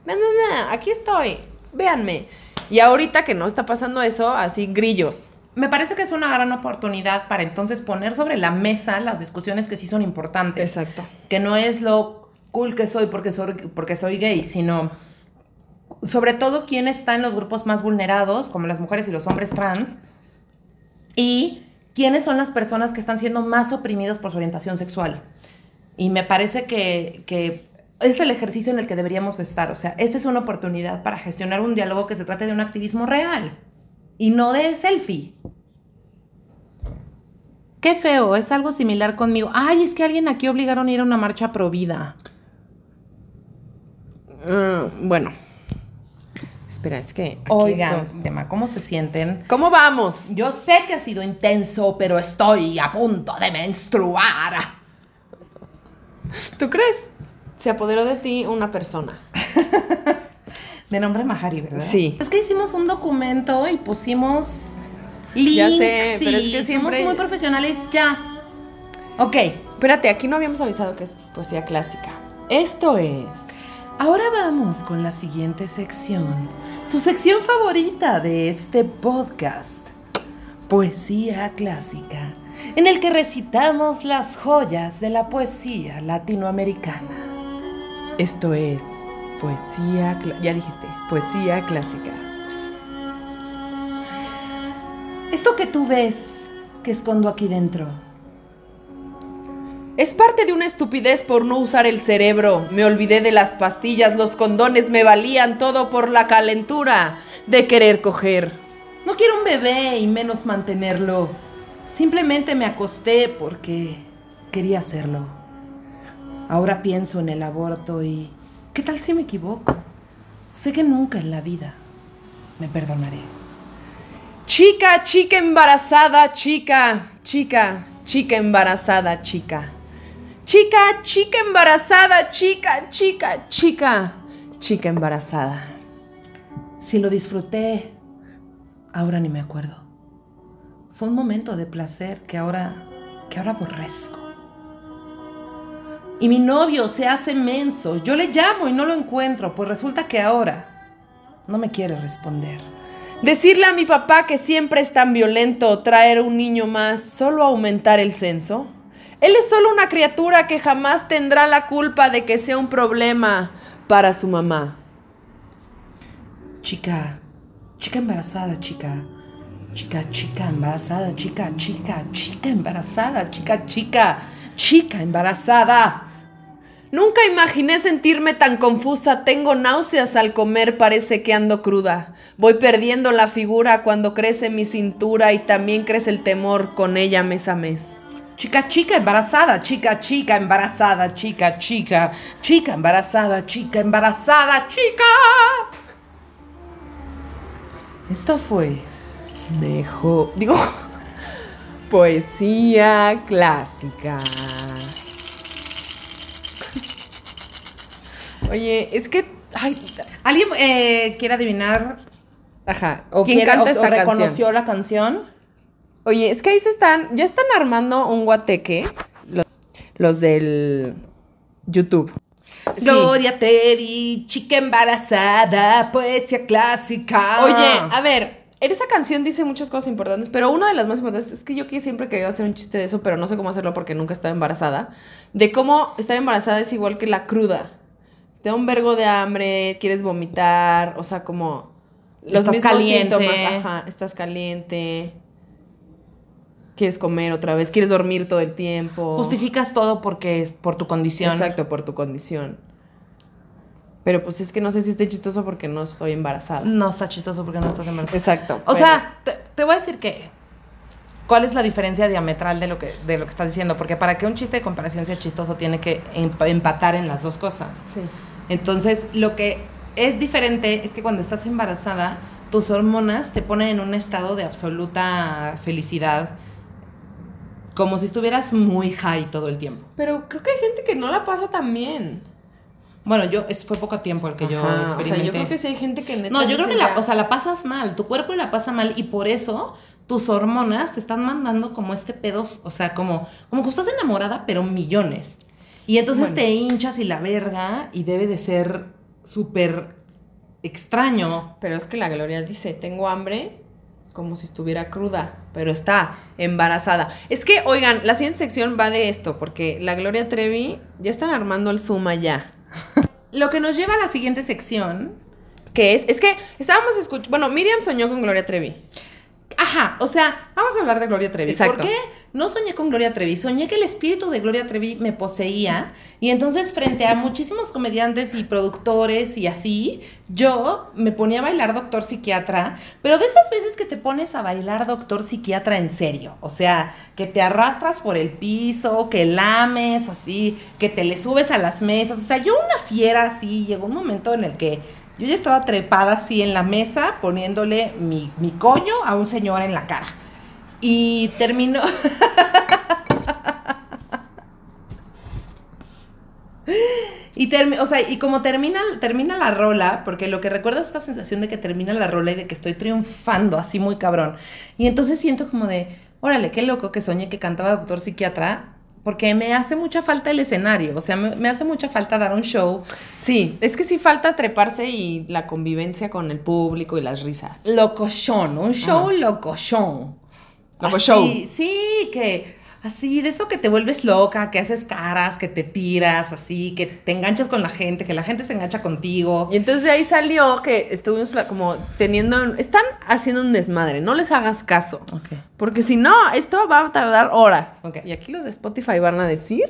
na, na, na, aquí estoy, véanme. Y ahorita que no está pasando eso, así grillos. Me parece que es una gran oportunidad para entonces poner sobre la mesa las discusiones que sí son importantes. Exacto. Que no es lo cool que soy porque soy, porque soy gay, sino sobre todo quién está en los grupos más vulnerados, como las mujeres y los hombres trans, y quiénes son las personas que están siendo más oprimidas por su orientación sexual. Y me parece que, que es el ejercicio en el que deberíamos estar. O sea, esta es una oportunidad para gestionar un diálogo que se trate de un activismo real. Y no de selfie. Qué feo, es algo similar conmigo. Ay, es que alguien aquí obligaron a ir a una marcha pro vida. Mm, bueno. Espera, es que... Oigan, estos... tema, ¿cómo se sienten? ¿Cómo vamos? Yo sé que ha sido intenso, pero estoy a punto de menstruar. ¿Tú crees? Se apoderó de ti una persona. De nombre Mahari, ¿verdad? Sí. Es que hicimos un documento y pusimos links. Ya sé, pero es que siempre... Somos muy profesionales ya. Ok. Espérate, aquí no habíamos avisado que es poesía clásica. Esto es... Ahora vamos con la siguiente sección. Su sección favorita de este podcast. Poesía clásica. En el que recitamos las joyas de la poesía latinoamericana. Esto es... Poesía, ya dijiste, poesía clásica. Esto que tú ves, que escondo aquí dentro. Es parte de una estupidez por no usar el cerebro. Me olvidé de las pastillas, los condones me valían todo por la calentura de querer coger. No quiero un bebé y menos mantenerlo. Simplemente me acosté porque quería hacerlo. Ahora pienso en el aborto y... ¿Qué tal si me equivoco? Sé que nunca en la vida me perdonaré. Chica, chica embarazada, chica, chica, chica embarazada, chica. Chica, chica embarazada, chica, chica, chica, chica embarazada. Si lo disfruté, ahora ni me acuerdo. Fue un momento de placer que ahora, que ahora aborrezco. Y mi novio se hace menso. Yo le llamo y no lo encuentro, pues resulta que ahora no me quiere responder. Decirle a mi papá que siempre es tan violento traer un niño más, solo aumentar el censo. Él es solo una criatura que jamás tendrá la culpa de que sea un problema para su mamá. Chica, chica embarazada, chica. Chica, chica embarazada, chica, chica, chica embarazada, chica, chica. Chica embarazada. Nunca imaginé sentirme tan confusa. Tengo náuseas al comer, parece que ando cruda. Voy perdiendo la figura cuando crece mi cintura y también crece el temor con ella mes a mes. Chica, chica embarazada, chica, chica embarazada, chica, chica, chica embarazada, chica embarazada, chica. Esto fue Mejor... Digo... Poesía clásica. Oye, es que... Ay, ¿alguien eh, quiere adivinar? Ajá. ¿O quién canta esta canción? ¿Reconoció la canción? Oye, es que ahí se están... Ya están armando un guateque. Los, los del YouTube. Sí. Gloria Trevi, chica embarazada, poesía clásica. Oye, a ver... En esa canción dice muchas cosas importantes, pero una de las más importantes es que yo que siempre quería hacer un chiste de eso, pero no sé cómo hacerlo porque nunca estaba embarazada. De cómo estar embarazada es igual que la cruda. Te da un vergo de hambre, quieres vomitar, o sea, como los mismos síntomas. Ajá, estás caliente. Quieres comer otra vez, quieres dormir todo el tiempo. Justificas todo porque es por tu condición. Exacto, por tu condición. Pero pues es que no sé si esté chistoso porque no estoy embarazada. No está chistoso porque no estás embarazada. Exacto. O pero... sea, te, te voy a decir que... ¿Cuál es la diferencia diametral de lo que, de lo que estás diciendo? Porque para que un chiste de comparación sea chistoso tiene que empatar en las dos cosas. Sí. Entonces, lo que es diferente es que cuando estás embarazada, tus hormonas te ponen en un estado de absoluta felicidad Como si estuvieras muy high todo el tiempo. Pero creo que hay gente que no la pasa tan bien. Bueno, yo, es, fue poco tiempo el que Ajá, yo experimenté. O sea, yo creo que sí hay gente que neta... No, yo creo que la, o sea, la pasas mal, tu cuerpo la pasa mal, y por eso tus hormonas te están mandando como este pedo, o sea, como, como que estás enamorada, pero millones. Y entonces bueno. te hinchas y la verga, y debe de ser súper extraño. Pero es que la Gloria dice, tengo hambre... como si estuviera cruda, pero está embarazada. Es que, oigan, la siguiente sección va de esto, porque la Gloria Trevi ya están armando el Zoom allá. Lo que nos lleva a la siguiente sección, que es, es que estábamos escuchando, bueno, Miriam soñó con Gloria Trevi. Ajá, o sea, vamos a hablar de Gloria Trevi. Exacto. ¿Por qué no soñé con Gloria Trevi? Soñé que el espíritu de Gloria Trevi me poseía, y entonces frente a muchísimos comediantes y productores y así, yo me ponía a bailar Doctor Psiquiatra, pero de esas veces que te pones a bailar Doctor Psiquiatra en serio, o sea, que te arrastras por el piso, que lames así, que te le subes a las mesas, o sea, yo una fiera así, llegó un momento en el que... yo ya estaba trepada así en la mesa, poniéndole mi, mi coño a un señor en la cara. Y terminó... y, termi... o sea, y como termina, termina la rola, porque lo que recuerdo es esta sensación de que termina la rola y de que estoy triunfando así muy cabrón. Y entonces siento como de, órale, qué loco que soñé que cantaba Doctor Psiquiatra... porque me hace mucha falta el escenario, o sea, me, me hace mucha falta dar un show. Sí, es que sí falta treparse y la convivencia con el público y las risas. Locochón, un show ah. locochón. Loco así, show. Sí, que así, de eso que te vuelves loca, que haces caras, que te tiras, así, que te enganchas con la gente, que la gente se engancha contigo. Y entonces de ahí salió que estuvimos como teniendo, están haciendo un desmadre, no les hagas caso. Okay. Porque si no, esto va a tardar horas. Okay. Y aquí los de Spotify van a decir...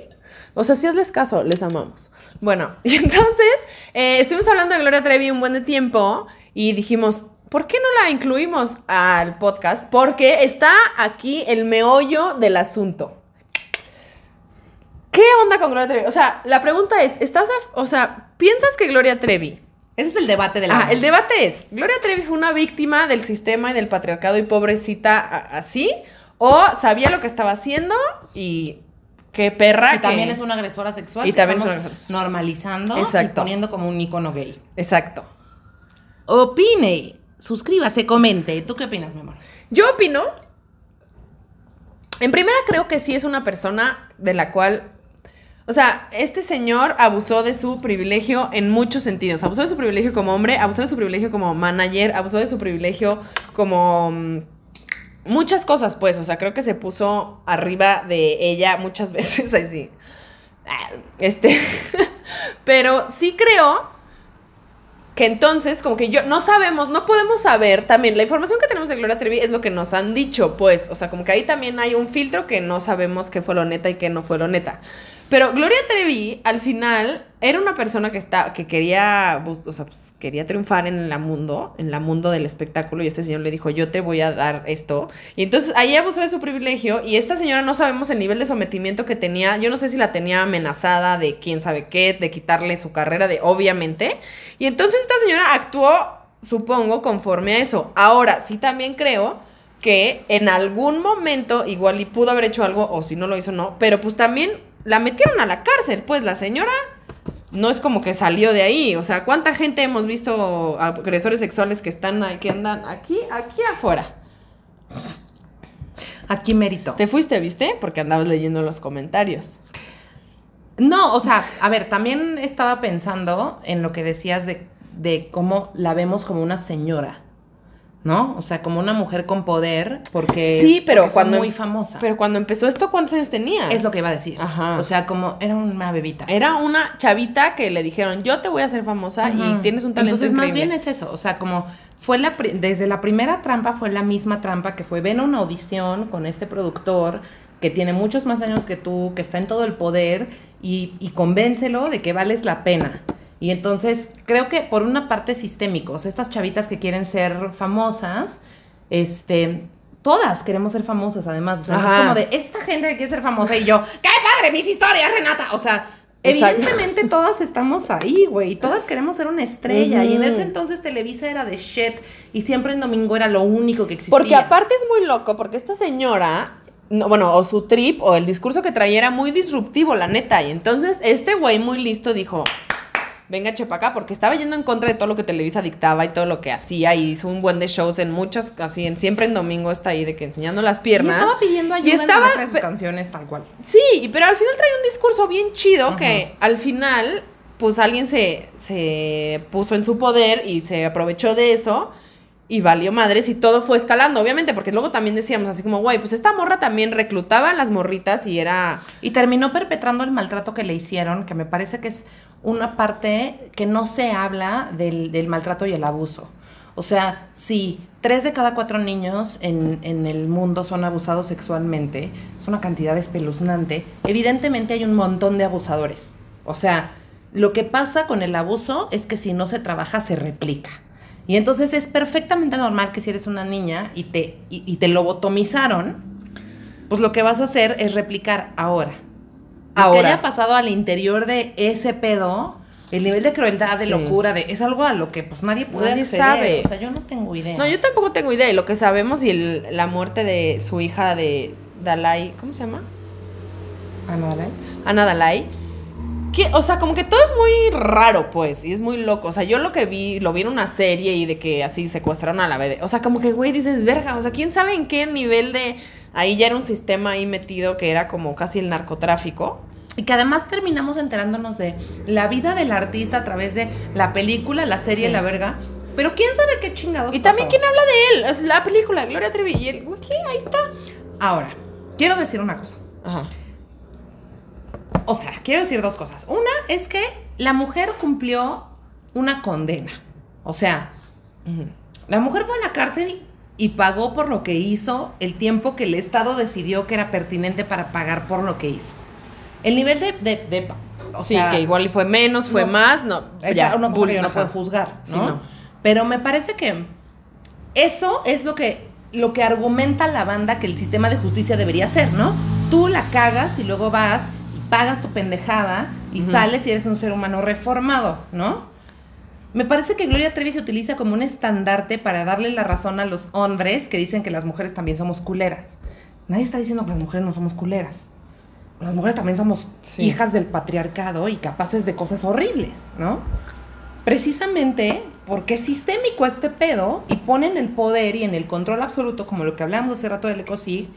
o sea, si hazles caso, les amamos. Bueno, y entonces eh, estuvimos hablando de Gloria Trevi un buen de tiempo y dijimos, ¿por qué no la incluimos al podcast? Porque está aquí el meollo del asunto. ¿Qué onda con Gloria Trevi? O sea, la pregunta es, ¿estás a, o sea, ¿piensas que Gloria Trevi... ese es el debate de la... Ah, el debate es, ¿Gloria Trevi fue una víctima del sistema y del patriarcado y pobrecita así? ¿O sabía lo que estaba haciendo y qué perra? Y también que... es una agresora sexual. Y también es una agresora sexual. Normalizando. Exacto. Y poniendo como un icono gay. Exacto. Opine, suscríbase, comente. ¿Tú qué opinas, mi amor? Yo opino... en primera, creo que sí es una persona de la cual... o sea, este señor abusó de su privilegio en muchos sentidos. Abusó de su privilegio como hombre, abusó de su privilegio como manager, abusó de su privilegio como... um, muchas cosas, pues. O sea, creo que se puso arriba de ella muchas veces. Ahí sí. Este. Pero sí creo que entonces, como que yo... no sabemos, no podemos saber también. La información que tenemos de Gloria Trevi es lo que nos han dicho, pues. O sea, como que ahí también hay un filtro que no sabemos qué fue lo neta y qué no fue lo neta. Pero Gloria Trevi, al final, era una persona que, está, que quería, o sea, pues, quería triunfar en el mundo, en el mundo del espectáculo, y este señor le dijo, yo te voy a dar esto. Y entonces ahí abusó de su privilegio, y esta señora no sabemos el nivel de sometimiento que tenía. Yo no sé si la tenía amenazada de quién sabe qué, de quitarle su carrera, de obviamente. Y entonces esta señora actuó, supongo, conforme a eso. Ahora, sí también creo... que en algún momento igual y pudo haber hecho algo, o si no lo hizo, no. Pero pues también la metieron a la cárcel, pues la señora no es como que salió de ahí. O sea, ¿cuánta gente hemos visto agresores sexuales que están ahí, que andan aquí, aquí afuera? Aquí mérito. Te fuiste, ¿viste? Porque andabas leyendo los comentarios. No, o sea, a ver, también estaba pensando en lo que decías de, de cómo la vemos como una señora. ¿No? O sea, como una mujer con poder, porque, sí, pero porque cuando, fue muy famosa. Pero cuando empezó esto, ¿cuántos años tenía? Es lo que iba a decir. Ajá. O sea, como era una bebita. Era una chavita que le dijeron, yo te voy a hacer famosa. Ajá. Y tienes un talento Entonces, increíble. Más bien es eso. O sea, como fue la pri- desde la primera trampa fue la misma trampa que fue, ven a una audición con este productor que tiene muchos más años que tú, que está en todo el poder, y, y convéncelo de que vales la pena. Y entonces, creo que por una parte sistémicos, o sea, estas chavitas que quieren ser famosas, este, todas queremos ser famosas además, o sea, no es como de esta gente que quiere ser famosa y yo, ¡qué padre, mis historias, Renata! O sea, exacto. Evidentemente todas estamos ahí, güey, todas queremos ser una estrella, uh-huh. Y en ese entonces Televisa era de shit, y Siempre en Domingo era lo único que existía. Porque aparte es muy loco, porque esta señora... No, bueno, o su trip o el discurso que traía era muy disruptivo, la neta. Y entonces este güey muy listo dijo, venga, chepa acá, porque estaba yendo en contra de todo lo que Televisa dictaba y todo lo que hacía, y hizo un buen de shows en muchos, así en Siempre en Domingo está ahí de que enseñando las piernas. Y estaba pidiendo ayuda y estaba, en la de sus canciones, tal cual. Sí, pero al final trae un discurso bien chido, uh-huh, que al final pues alguien se, se puso en su poder y se aprovechó de eso. Y valió madres y todo fue escalando, obviamente, porque luego también decíamos así como, güey, pues esta morra también reclutaba a las morritas y era... Y terminó perpetrando el maltrato que le hicieron, que me parece que es una parte que no se habla del, del maltrato y el abuso. O sea, si tres de cada cuatro niños en, en el mundo son abusados sexualmente, es una cantidad espeluznante, evidentemente hay un montón de abusadores. O sea, lo que pasa con el abuso es que si no se trabaja, se replica. Y entonces es perfectamente normal que si eres una niña y te, y, y te lobotomizaron, pues lo que vas a hacer es replicar ahora. Ahora. Lo que haya pasado al interior de ese pedo, el nivel de crueldad, de sí. locura, de es algo a lo que pues nadie puede nadie acceder. Sabe. O sea, yo no tengo idea. No, yo tampoco tengo idea. Y lo que sabemos y el, la muerte de su hija de Dalai, ¿cómo se llama? Ana Dalai. Ana Dalai. ¿Qué? O sea, como que todo es muy raro, pues, y es muy loco. O sea, yo lo que vi, lo vi en una serie y de que así secuestraron a la bebé. O sea, como que, güey, dices, verga, o sea, ¿quién sabe en qué nivel de... Ahí ya era un sistema ahí metido que era como casi el narcotráfico. Y que además terminamos enterándonos de la vida del artista a través de la película, la serie, sí. la verga... Pero quién sabe qué chingados Y pasó? También quién habla de él, es la película, Gloria Trevi y él, güey, ¿qué? Ahí está. Ahora, quiero decir una cosa. Ajá. O sea, quiero decir dos cosas. Una es que la mujer cumplió una condena. O sea, uh-huh. la mujer fue a la cárcel y pagó por lo que hizo el tiempo que el Estado decidió que era pertinente para pagar por lo que hizo. El nivel de... de, de o sí, sea, que igual fue menos, fue no, más. No, ya, una cosa que yo no puedo juzgar, ¿no? Sí, ¿no? Pero me parece que eso es lo que, lo que argumenta la banda que el sistema de justicia debería ser, ¿no? Tú la cagas y luego vas... pagas tu pendejada y uh-huh. sales y eres un ser humano reformado, ¿no? Me parece que Gloria Trevi se utiliza como un estandarte para darle la razón a los hombres que dicen que las mujeres también somos culeras. Nadie está diciendo que las mujeres no somos culeras. Las mujeres también somos sí. hijas del patriarcado y capaces de cosas horribles, ¿no? Precisamente porque es sistémico este pedo y ponen el poder y en el control absoluto, como lo que hablamos hace rato del ECOCIG,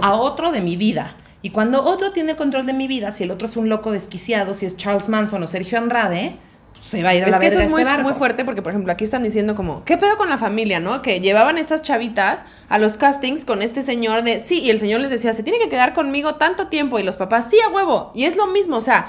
a otro de mi vida. Y cuando otro tiene el control de mi vida, si el otro es un loco desquiciado, si es Charles Manson o Sergio Andrade, pues se va a ir a la verga este barco. Es que eso es muy, muy fuerte porque, por ejemplo, aquí están diciendo como, ¿qué pedo con la familia, no? Que llevaban estas chavitas a los castings con este señor de... Sí, y el señor les decía, se tiene que quedar conmigo tanto tiempo. Y los papás, sí, a huevo. Y es lo mismo, o sea,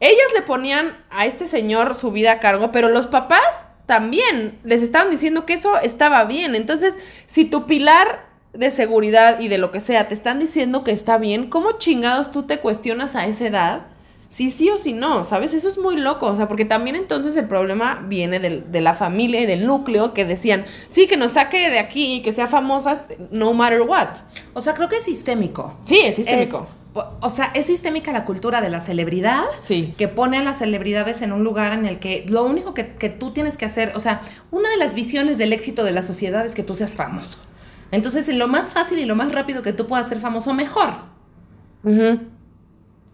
ellas le ponían a este señor su vida a cargo, pero los papás también les estaban diciendo que eso estaba bien. Entonces, si tu pilar... de seguridad y de lo que sea, te están diciendo que está bien, ¿cómo chingados tú te cuestionas a esa edad? Si sí o si no, ¿sabes? Eso es muy loco, o sea, porque también entonces el problema viene del, de la familia y del núcleo que decían, sí, que nos saque de aquí y que sea famosas, no matter what. O sea, creo que es sistémico. Sí, es sistémico. Es... O sea, es sistémica la cultura de la celebridad, sí. que pone a las celebridades en un lugar en el que lo único que, que tú tienes que hacer, o sea, una de las visiones del éxito de la sociedad es que tú seas famoso. Entonces, lo más fácil y lo más rápido que tú puedas ser famoso, mejor. Uh-huh.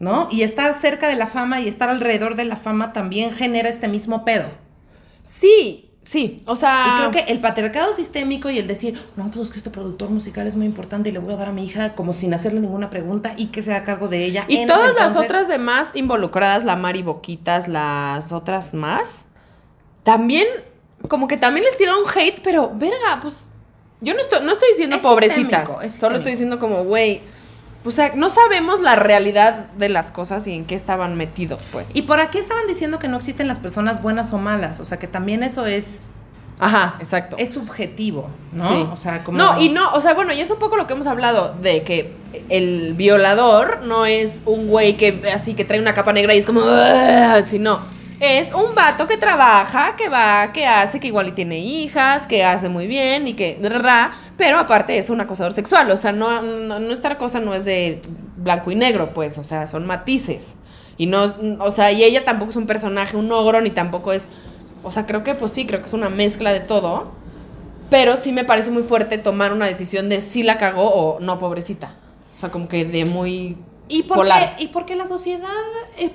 ¿No? Y estar cerca de la fama y estar alrededor de la fama también genera este mismo pedo. Sí, sí. O sea... Y creo que el patriarcado sistémico y el decir, no, pues es que este productor musical es muy importante y le voy a dar a mi hija como sin hacerle ninguna pregunta y que se haga cargo de ella. Y todas entonces... las otras demás involucradas, la Mari Boquitas, las otras más, también, como que también les tiraron hate, pero, verga, pues... Yo no estoy, no estoy diciendo es pobrecitas, sistémico, es solo sistémico. Estoy diciendo como, güey, o sea, no sabemos la realidad de las cosas y en qué estaban metidos, pues. Y por aquí estaban diciendo que no existen las personas buenas o malas, o sea, que también eso es... Ajá, exacto. Es subjetivo, ¿no? Sí. O sea, como... No, y no, o sea, bueno, y es un poco lo que hemos hablado de que el violador no es un güey que así que trae una capa negra y es como... sino es un vato que trabaja, que va, que hace, que igual y tiene hijas, que hace muy bien y que... Ra, pero aparte es un acosador sexual, o sea, no, no, nuestra cosa no es de blanco y negro, pues, o sea, son matices. Y no, o sea, y ella tampoco es un personaje, un ogro, ni tampoco es... O sea, creo que, pues sí, creo que es una mezcla de todo, pero sí me parece muy fuerte tomar una decisión de si la cagó o no, pobrecita. sea, como que de muy... ¿Y porque, y porque la sociedad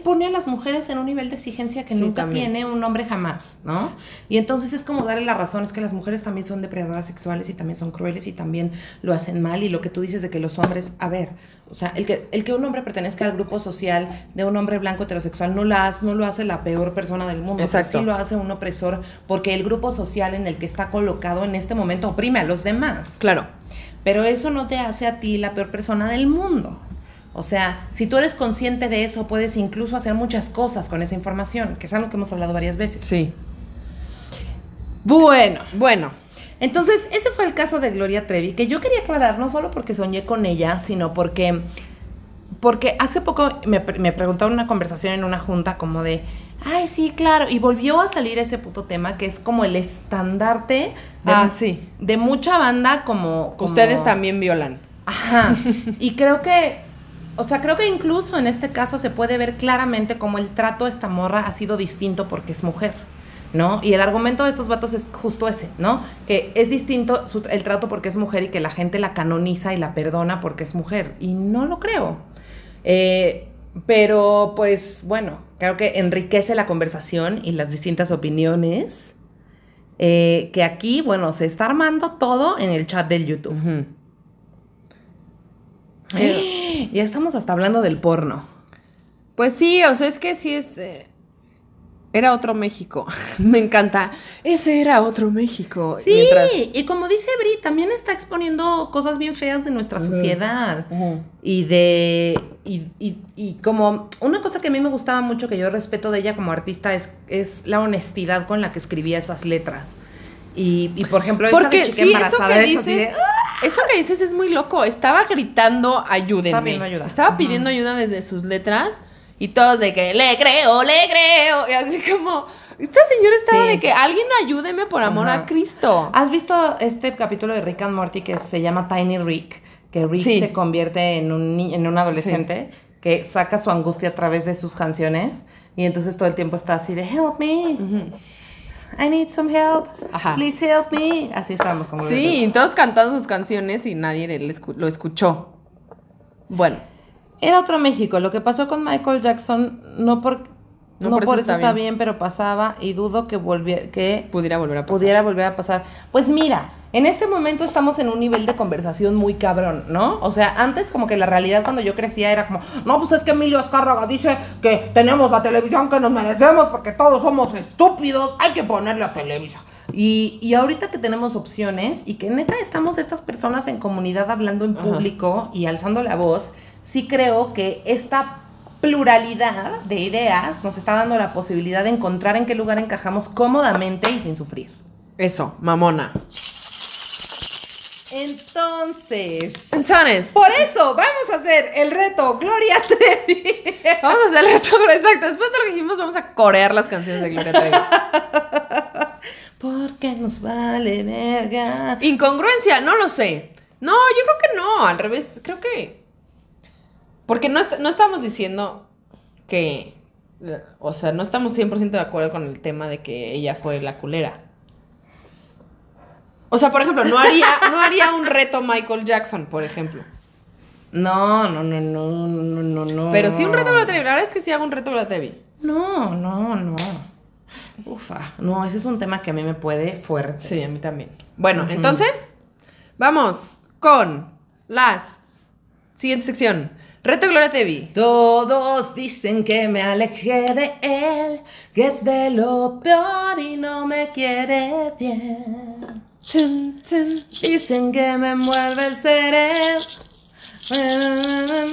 pone a las mujeres en un nivel de exigencia que sí, nunca también. tiene un hombre jamás, ¿no? Y entonces es como darle la razón, es que las mujeres también son depredadoras sexuales y también son crueles y también lo hacen mal, y lo que tú dices de que los hombres, a ver, o sea, el que, el que un hombre pertenezca al grupo social de un hombre blanco heterosexual no, la, no lo hace la peor persona del mundo. Exacto. Sí lo hace un opresor, porque el grupo social en el que está colocado en este momento oprime a los demás. Claro. Pero eso no te hace a ti la peor persona del mundo. O sea, si tú eres consciente de eso, puedes incluso hacer muchas cosas con esa información, que es algo que hemos hablado varias veces. Sí. Bueno, bueno. Entonces, ese fue el caso de Gloria Trevi, que yo quería aclarar, no solo porque soñé con ella, sino porque, porque hace poco me, me preguntaron una conversación en una junta como de, ay, sí, claro, y volvió a salir ese puto tema que es como el estandarte de, ah, sí. de mucha banda como, como... Ustedes también violan. Ajá. Y creo que... O sea, creo que incluso en este caso se puede ver claramente cómo el trato a esta morra ha sido distinto porque es mujer, ¿no? Y el argumento de estos vatos es justo ese, ¿no? Que es distinto su, el trato porque es mujer y que la gente la canoniza y la perdona porque es mujer. Y no lo creo. Eh, pero, pues, bueno, creo que enriquece la conversación y las distintas opiniones. Eh, que aquí, bueno, se está armando todo en el chat del YouTube. Uh-huh. Eh, ya estamos hasta hablando del porno. Pues sí, o sea, es que sí es... Eh, era otro México. Me encanta. Ese era otro México. Sí, mientras... y como dice Bri, también está exponiendo cosas bien feas de nuestra sociedad. Uh-huh. Y de... Y, y, y como... Una cosa que a mí me gustaba mucho, que yo respeto de ella como artista, es, es la honestidad con la que escribía esas letras. Y, y por ejemplo, esta de chica sí, embarazada, eso que dices... Eso que dices es muy loco. Estaba gritando, ayúdenme. Estaba pidiendo ayuda. Estaba pidiendo ayuda desde sus letras. Y todos de que, le creo, le creo. Y así como, esta señora estaba sí. de que, alguien ayúdeme por amor Ajá. a Cristo. ¿Has visto este capítulo de Rick and Morty que se llama Tiny Rick? Que Rick sí. se convierte en un, ni- en un adolescente sí. que saca su angustia a través de sus canciones. Y entonces todo el tiempo está así de, help me. Uh-huh. I need some help, Ajá. please help me. Así estamos como... Sí, y todos cantando sus canciones y nadie le escu- lo escuchó. Bueno, era otro México. Lo que pasó con Michael Jackson, no por, no no por, por eso, eso está, bien. está bien, pero pasaba, y dudo que, volvi- que pudiera, volver a pasar. pudiera volver a pasar. Pues mira, en este momento estamos en un nivel de conversación muy cabrón, ¿no? O sea, antes como que la realidad cuando yo crecía era como, no, pues es que Emilio Azcárraga dice que tenemos la televisión que nos merecemos porque todos somos estúpidos, hay que ponerle a Televisa. Y, y ahorita que tenemos opciones y que neta estamos estas personas en comunidad hablando en público Ajá. y alzando la voz, sí creo que esta pluralidad de ideas nos está dando la posibilidad de encontrar en qué lugar encajamos cómodamente y sin sufrir. Eso, mamona. Entonces, Entonces, por eso vamos a hacer el reto Gloria Trevi. Vamos a hacer el reto, exacto. Después de lo que hicimos, vamos a corear las canciones de Gloria Trevi. Porque nos vale verga. Incongruencia, no lo sé. No, yo creo que no, al revés, creo que... Porque no, est- no estamos diciendo que... O sea, no estamos cien por ciento de acuerdo con el tema de que ella fue la culera. O sea, por ejemplo, no haría, no haría un reto Michael Jackson, por ejemplo. No, no, no, no, no, no, no. Pero sí un reto Gloria Trevi. La verdad es que sí hago un reto Gloria Trevi. No, no, no. Ufa. No, ese es un tema que a mí me puede fuerte. Sí, a mí también. Bueno, uh-huh. entonces, vamos con las siguiente sección. Reto Gloria Trevi. Todos dicen que me alejé de él, que es de lo peor y no me quiere bien. Dicen que me envuelve el cerebro, enredame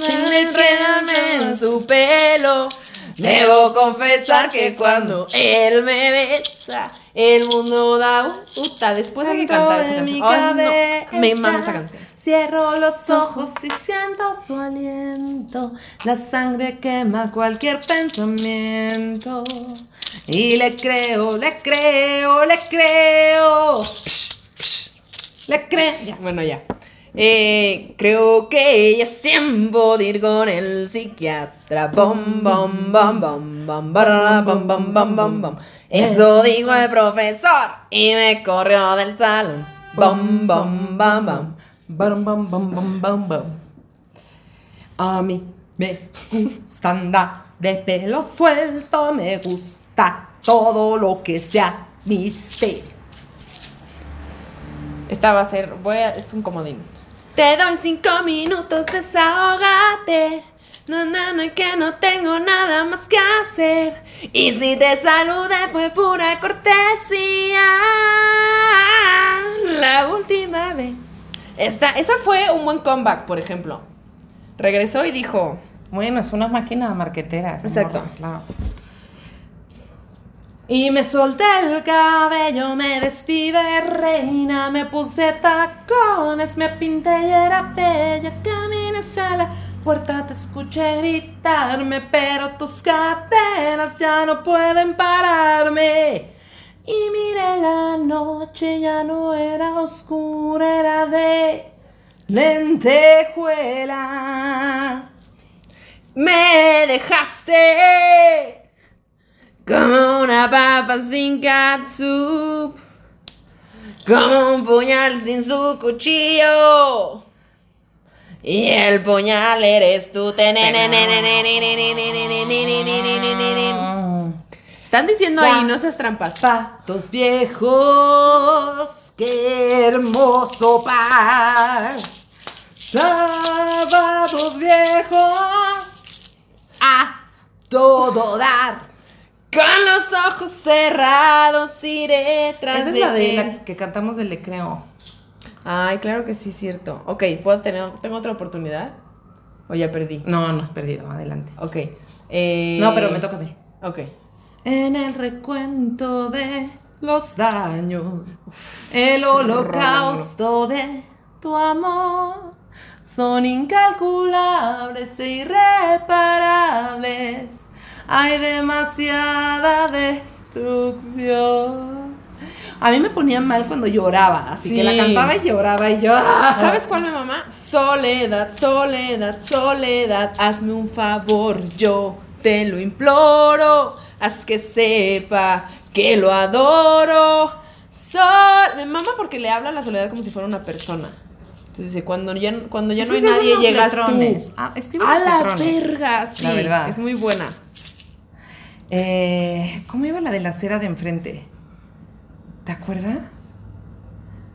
en su pelo. Debo confesar que cuando él me besa, el mundo da puta. Después hay que cantar esa canción. Ay, no, me mama esa canción. Cierro los ojos y siento su aliento. La sangre quema cualquier pensamiento. Y le creo, le creo, le creo. Le creo. Bueno, ya. Eh, creo que ella se embotó con el psiquiatra. Bom, bom, bom, bom, bom, barra, bom, bom, bom, bom, bom. Eso dijo el profesor y me corrió del salón. Bom, bom, bom, bom, bom, bom, bom, bom, bom. A mí me gusta andar de pelo suelto, me gusta todo lo que sea misterio. Esta va a ser, voy a, es un comodín. Te doy cinco minutos, desahógate. No, no, no, que no tengo nada más que hacer. Y si te saludé fue pura cortesía. La última vez. Esta, esa fue un buen comeback, por ejemplo. Regresó y dijo... Bueno, es una máquina marquetera. Exacto. Claro. Y me solté el cabello, me vestí de reina, me puse tacones, me pinté y era bella. Caminé hacia la puerta, te escuché gritarme, pero tus cadenas ya no pueden pararme. Y miré la noche, ya no era oscura, era de lentejuela. Me dejaste... Como una papa sin catsup, como un puñal sin su cuchillo, y el puñal eres tú. Están diciendo ahí, no seas trampas. Patos viejos, qué hermoso par. Sábados viejos, a todo dar. Con los ojos cerrados iré tras de él. Esa es la de él. La que cantamos del Le Creo. Ay, claro que sí, cierto. Ok, ¿puedo tener, ¿tengo otra oportunidad? ¿O ya perdí? No, no has perdido, adelante. Ok. Eh... No, pero me toca a mí. Ok. En el recuento de los daños, uf, el holocausto de tu amor, son incalculables e irreparables. Hay demasiada destrucción. A mí me ponía mal cuando lloraba, así sí. que la cantaba y lloraba y yo. ¿Sabes cuál mi mamá? Soledad, soledad, soledad, hazme un favor, yo te lo imploro, haz que sepa que lo adoro. Sol, mi mamá porque le habla a la soledad como si fuera una persona. Entonces dice, cuando ya, cuando ya no hay nadie, llegas letrones. tú. Ah, a la letrones. verga, sí. La verdad. Es muy buena. Eh, ¿Cómo iba la de la acera de enfrente? ¿Te acuerdas?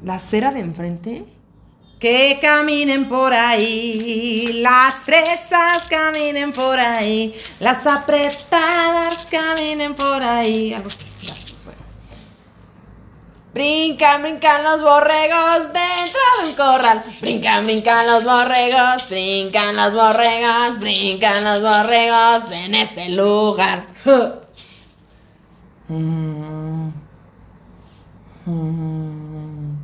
¿La acera de enfrente? Que caminen por ahí, las fresas caminen por ahí, las apretadas caminen por ahí. Algo así. Bueno. Brincan, brincan los borregos dentro de un corral. Brincan, brincan los borregos, brincan los borregos, brincan los borregos en este lugar. mm. Mm.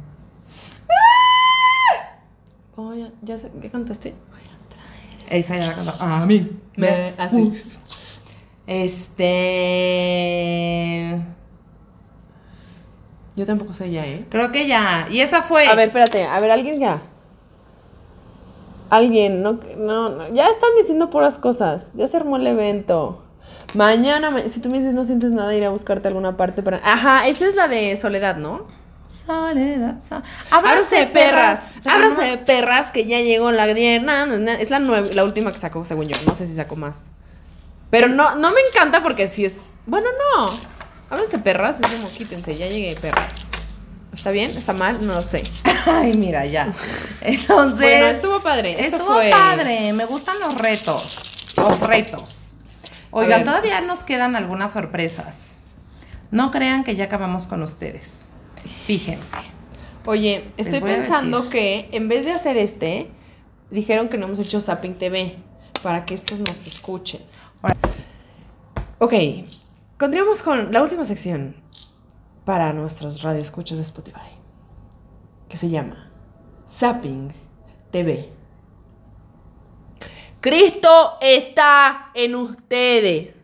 Oh, ¿ya, ya, ya cantaste? Voy a traer. Esa ya la cantó. A mí me así. Este... Yo tampoco sé ya, ¿eh? Creo que ya. Y esa fue... A ver, espérate. A ver, ¿alguien ya? Alguien. No, no, no. Ya están diciendo puras cosas. Ya se armó el evento. Mañana, ma- si tú me dices no sientes nada, iré a buscarte alguna parte para... Ajá, esa es la de Soledad, ¿no? Soledad, so... Ábranse, perras. Ábranse, no... perras, que ya llegó la dierna. Es la nueva, la última que sacó, según yo. No sé si sacó más. Pero no, no me encanta porque si es... Bueno, no. Ábranse, perras. Es como, quítense, ya llegué, perras. ¿Está bien? ¿Está mal? No lo sé. Ay, mira, ya. Entonces... Bueno, estuvo padre. Esto estuvo fue... padre. Me gustan los retos. Los retos. Oigan, todavía nos quedan algunas sorpresas. No crean que ya acabamos con ustedes. Fíjense. Oye, estoy pensando que en vez de hacer este, dijeron que no hemos hecho Zapping T V para que estos nos escuchen. Ok, continuamos con la última sección para nuestros radioescuchas de Spotify, que se llama Zapping T V. Cristo está en ustedes.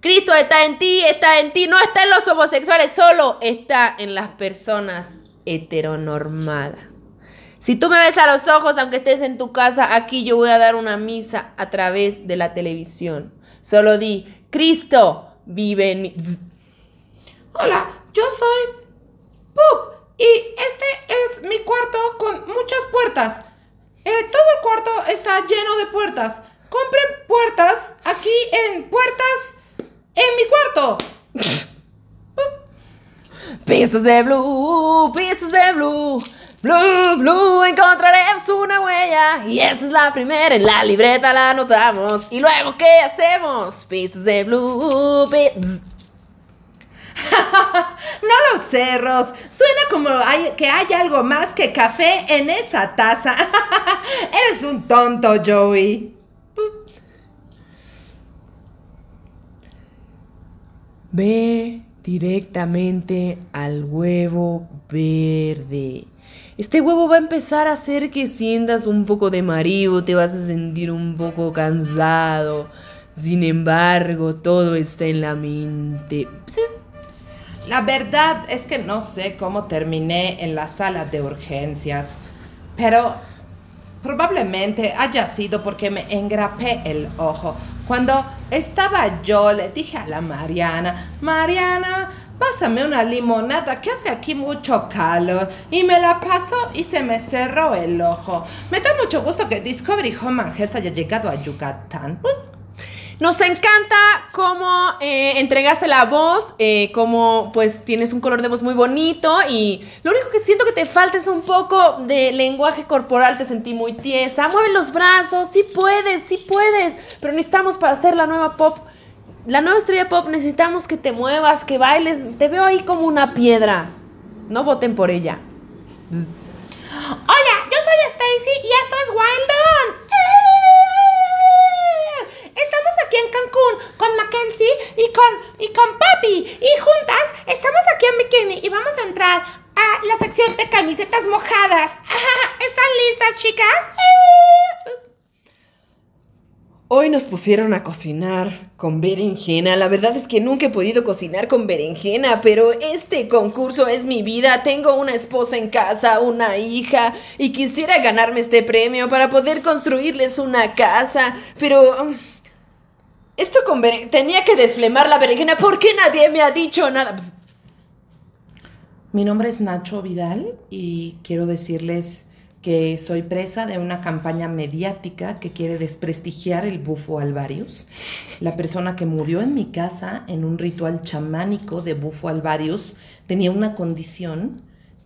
Cristo está en ti, está en ti. No está en los homosexuales, solo está en las personas heteronormadas. Si tú me ves a los ojos, aunque estés en tu casa, aquí yo voy a dar una misa a través de la televisión. Solo di, Cristo vive en mí. Hola, yo soy Pup y este es mi cuarto con muchas puertas. Eh, todo el cuarto está lleno de puertas. Pistas de Blue, pistas de Blue, Blue, Blue, encontraremos una huella. Y esa es la primera, en la libreta la anotamos. ¿Y luego qué hacemos? Pistas de Blue, pistas. No lo sé, Ros. Suena como hay, que hay algo más que café en esa taza. Eres un tonto, Joey. Ve directamente al huevo verde. Este huevo va a empezar a hacer que sientas un poco de mareo, te vas a sentir un poco cansado. Sin embargo, todo está en la mente. La verdad es que no sé cómo terminé en la sala de urgencias, pero probablemente haya sido porque me engrapé el ojo. Cuando estaba yo, le dije a la Mariana, Mariana, pásame una limonada que hace aquí mucho calor. Y me la pasó y se me cerró el ojo. Me da mucho gusto que Discovery Home and Health haya llegado a Yucatán. Uh. Nos encanta cómo eh, entregaste la voz, eh, cómo pues tienes un color de voz muy bonito y lo único que siento que te falta es un poco de lenguaje corporal, te sentí muy tiesa. Mueve los brazos, sí puedes, sí puedes, pero necesitamos para hacer la nueva pop, la nueva estrella pop, necesitamos que te muevas, que bailes, te veo ahí como una piedra, no voten por ella. Psst. Hola, yo soy Stacy y esto es Wild On. Estamos aquí en Cancún con Mackenzie y con, y con Papi. Y juntas estamos aquí en bikini y vamos a entrar a la sección de camisetas mojadas. ¿Están listas, chicas? Hoy nos pusieron a cocinar con berenjena. La verdad es que nunca he podido cocinar con berenjena, pero este concurso es mi vida. Tengo una esposa en casa, una hija, y quisiera ganarme este premio para poder construirles una casa, pero... Esto con berenjena... Tenía que desflemar la berenjena. ¿Por qué nadie me ha dicho nada? Psst. Mi nombre es Nacho Vidal y quiero decirles que soy presa de una campaña mediática que quiere desprestigiar el bufo alvarius, la persona que murió en mi casa en un ritual chamánico de bufo alvarius. Tenía una condición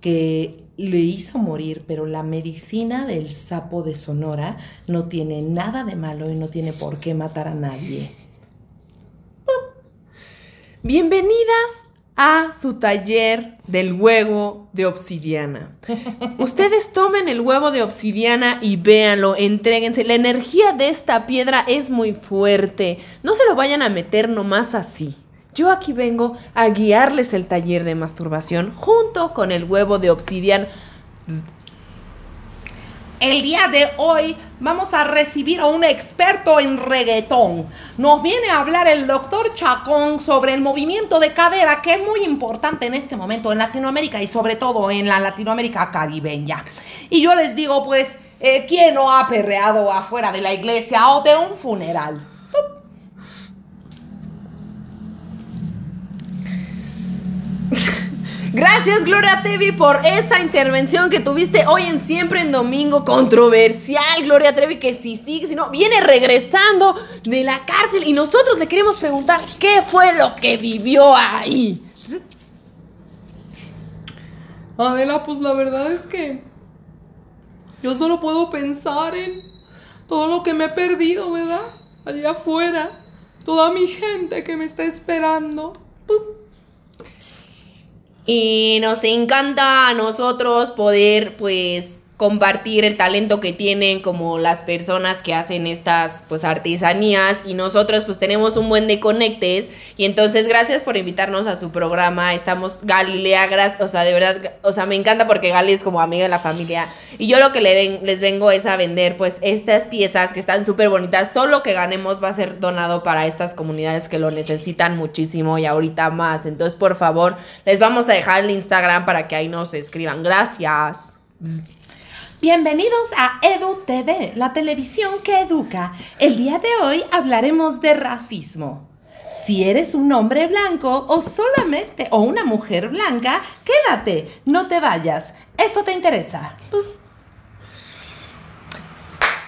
que le hizo morir, pero la medicina del sapo de Sonora no tiene nada de malo y no tiene por qué matar a nadie. Bienvenidas a su taller del huevo de obsidiana. Ustedes tomen el huevo de obsidiana y véanlo, entréguense. La energía de esta piedra es muy fuerte. No se lo vayan a meter nomás así. Yo aquí vengo a guiarles el taller de masturbación junto con el huevo de obsidiana. Psst. El día de hoy vamos a recibir a un experto en reggaetón. Nos viene a hablar el doctor Chacón sobre el movimiento de cadera, que es muy importante en este momento en Latinoamérica y sobre todo en la Latinoamérica caribeña. Y yo les digo, pues, eh, ¿quién no ha perreado afuera de la iglesia o de un funeral? Gracias, Gloria Trevi, por esa intervención que tuviste hoy en Siempre en Domingo. Controversial, Gloria Trevi, que si sí, si no, viene regresando de la cárcel y nosotros le queremos preguntar qué fue lo que vivió ahí. Adela, pues la verdad es que yo solo puedo pensar en todo lo que me he perdido, ¿verdad? Allá afuera, toda mi gente que me está esperando. Y nos encanta a nosotros poder, pues, compartir el talento que tienen como las personas que hacen estas, pues, artesanías. Y nosotros, pues, tenemos un buen de conectes. Y entonces, gracias por invitarnos a su programa. Estamos, Galilea, gracias, o sea, de verdad, o sea, me encanta porque Gali es como amiga de la familia. Y yo lo que le ven, les vengo es a vender, pues, estas piezas que están súper bonitas. Todo lo que ganemos va a ser donado para estas comunidades que lo necesitan muchísimo y ahorita más. Entonces, por favor, les vamos a dejar el Instagram para que ahí nos escriban. Gracias. Bienvenidos a Edu T V, la televisión que educa. El día de hoy hablaremos de racismo. Si eres un hombre blanco o solamente o una mujer blanca, quédate, no te vayas. Esto te interesa.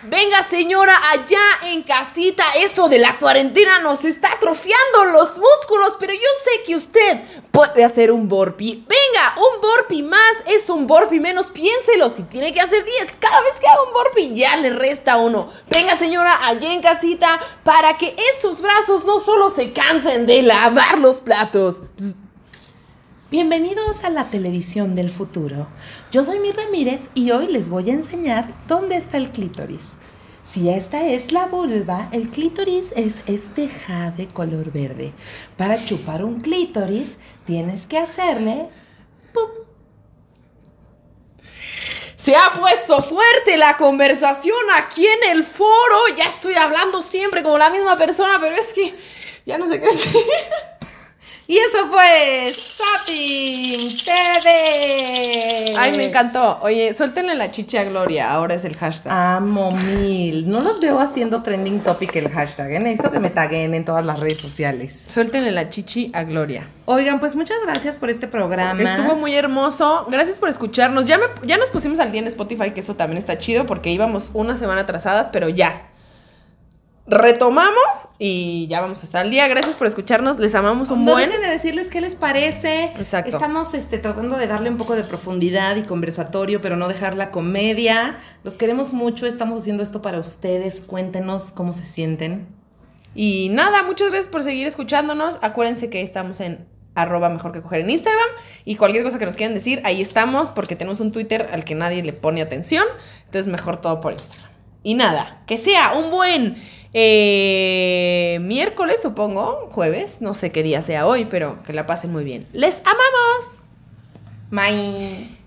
Venga, señora, allá en casita, esto de la cuarentena nos está atrofiando los músculos, pero yo sé que usted puede hacer un burpee. Venga, un burpee más es un burpee menos, piénselo, si tiene que hacer diez, cada vez que haga un burpee ya le resta uno. Venga, señora, allá en casita, para que esos brazos no solo se cansen de lavar los platos. Psst. Bienvenidos a la televisión del futuro. Yo soy Mir Ramírez y hoy les voy a enseñar dónde está el clítoris. Si esta es la vulva, el clítoris es este ja de color verde. Para chupar un clítoris tienes que hacerle... ¡pum! Se ha puesto fuerte la conversación aquí en el foro. Ya estoy hablando siempre como la misma persona, pero es que ya no sé qué decir. Y eso fue Zapping T V. Ay, me encantó. Oye, suéltenle la chicha a Gloria. Ahora es el hashtag. Amo mil. No los veo haciendo trending topic el hashtag. ¿eh? Necesito que me taguen en todas las redes sociales. Suéltenle la chichi a Gloria. Oigan, pues muchas gracias por este programa. Estuvo muy hermoso. Gracias por escucharnos. Ya, me, ya nos pusimos al día en Spotify, que eso también está chido, porque íbamos una semana atrasadas, pero ya. Retomamos y ya vamos a estar al día. Gracias por escucharnos, les amamos un no buen. No dejen de decirles qué les parece. Exacto. Estamos este, tratando de darle un poco de profundidad y conversatorio, pero no dejar la comedia. Los queremos mucho, estamos haciendo esto para ustedes. Cuéntenos cómo se sienten. Y nada, muchas gracias por seguir escuchándonos. Acuérdense que estamos en arroba mejor que coger en Instagram, y cualquier cosa que nos quieran decir, ahí estamos, porque tenemos un Twitter al que nadie le pone atención. Entonces mejor todo por Instagram. Y nada, que sea un buen... Eh, miércoles, supongo, jueves, no sé qué día sea hoy, pero que la pasen muy bien. ¡Les amamos! ¡Bye!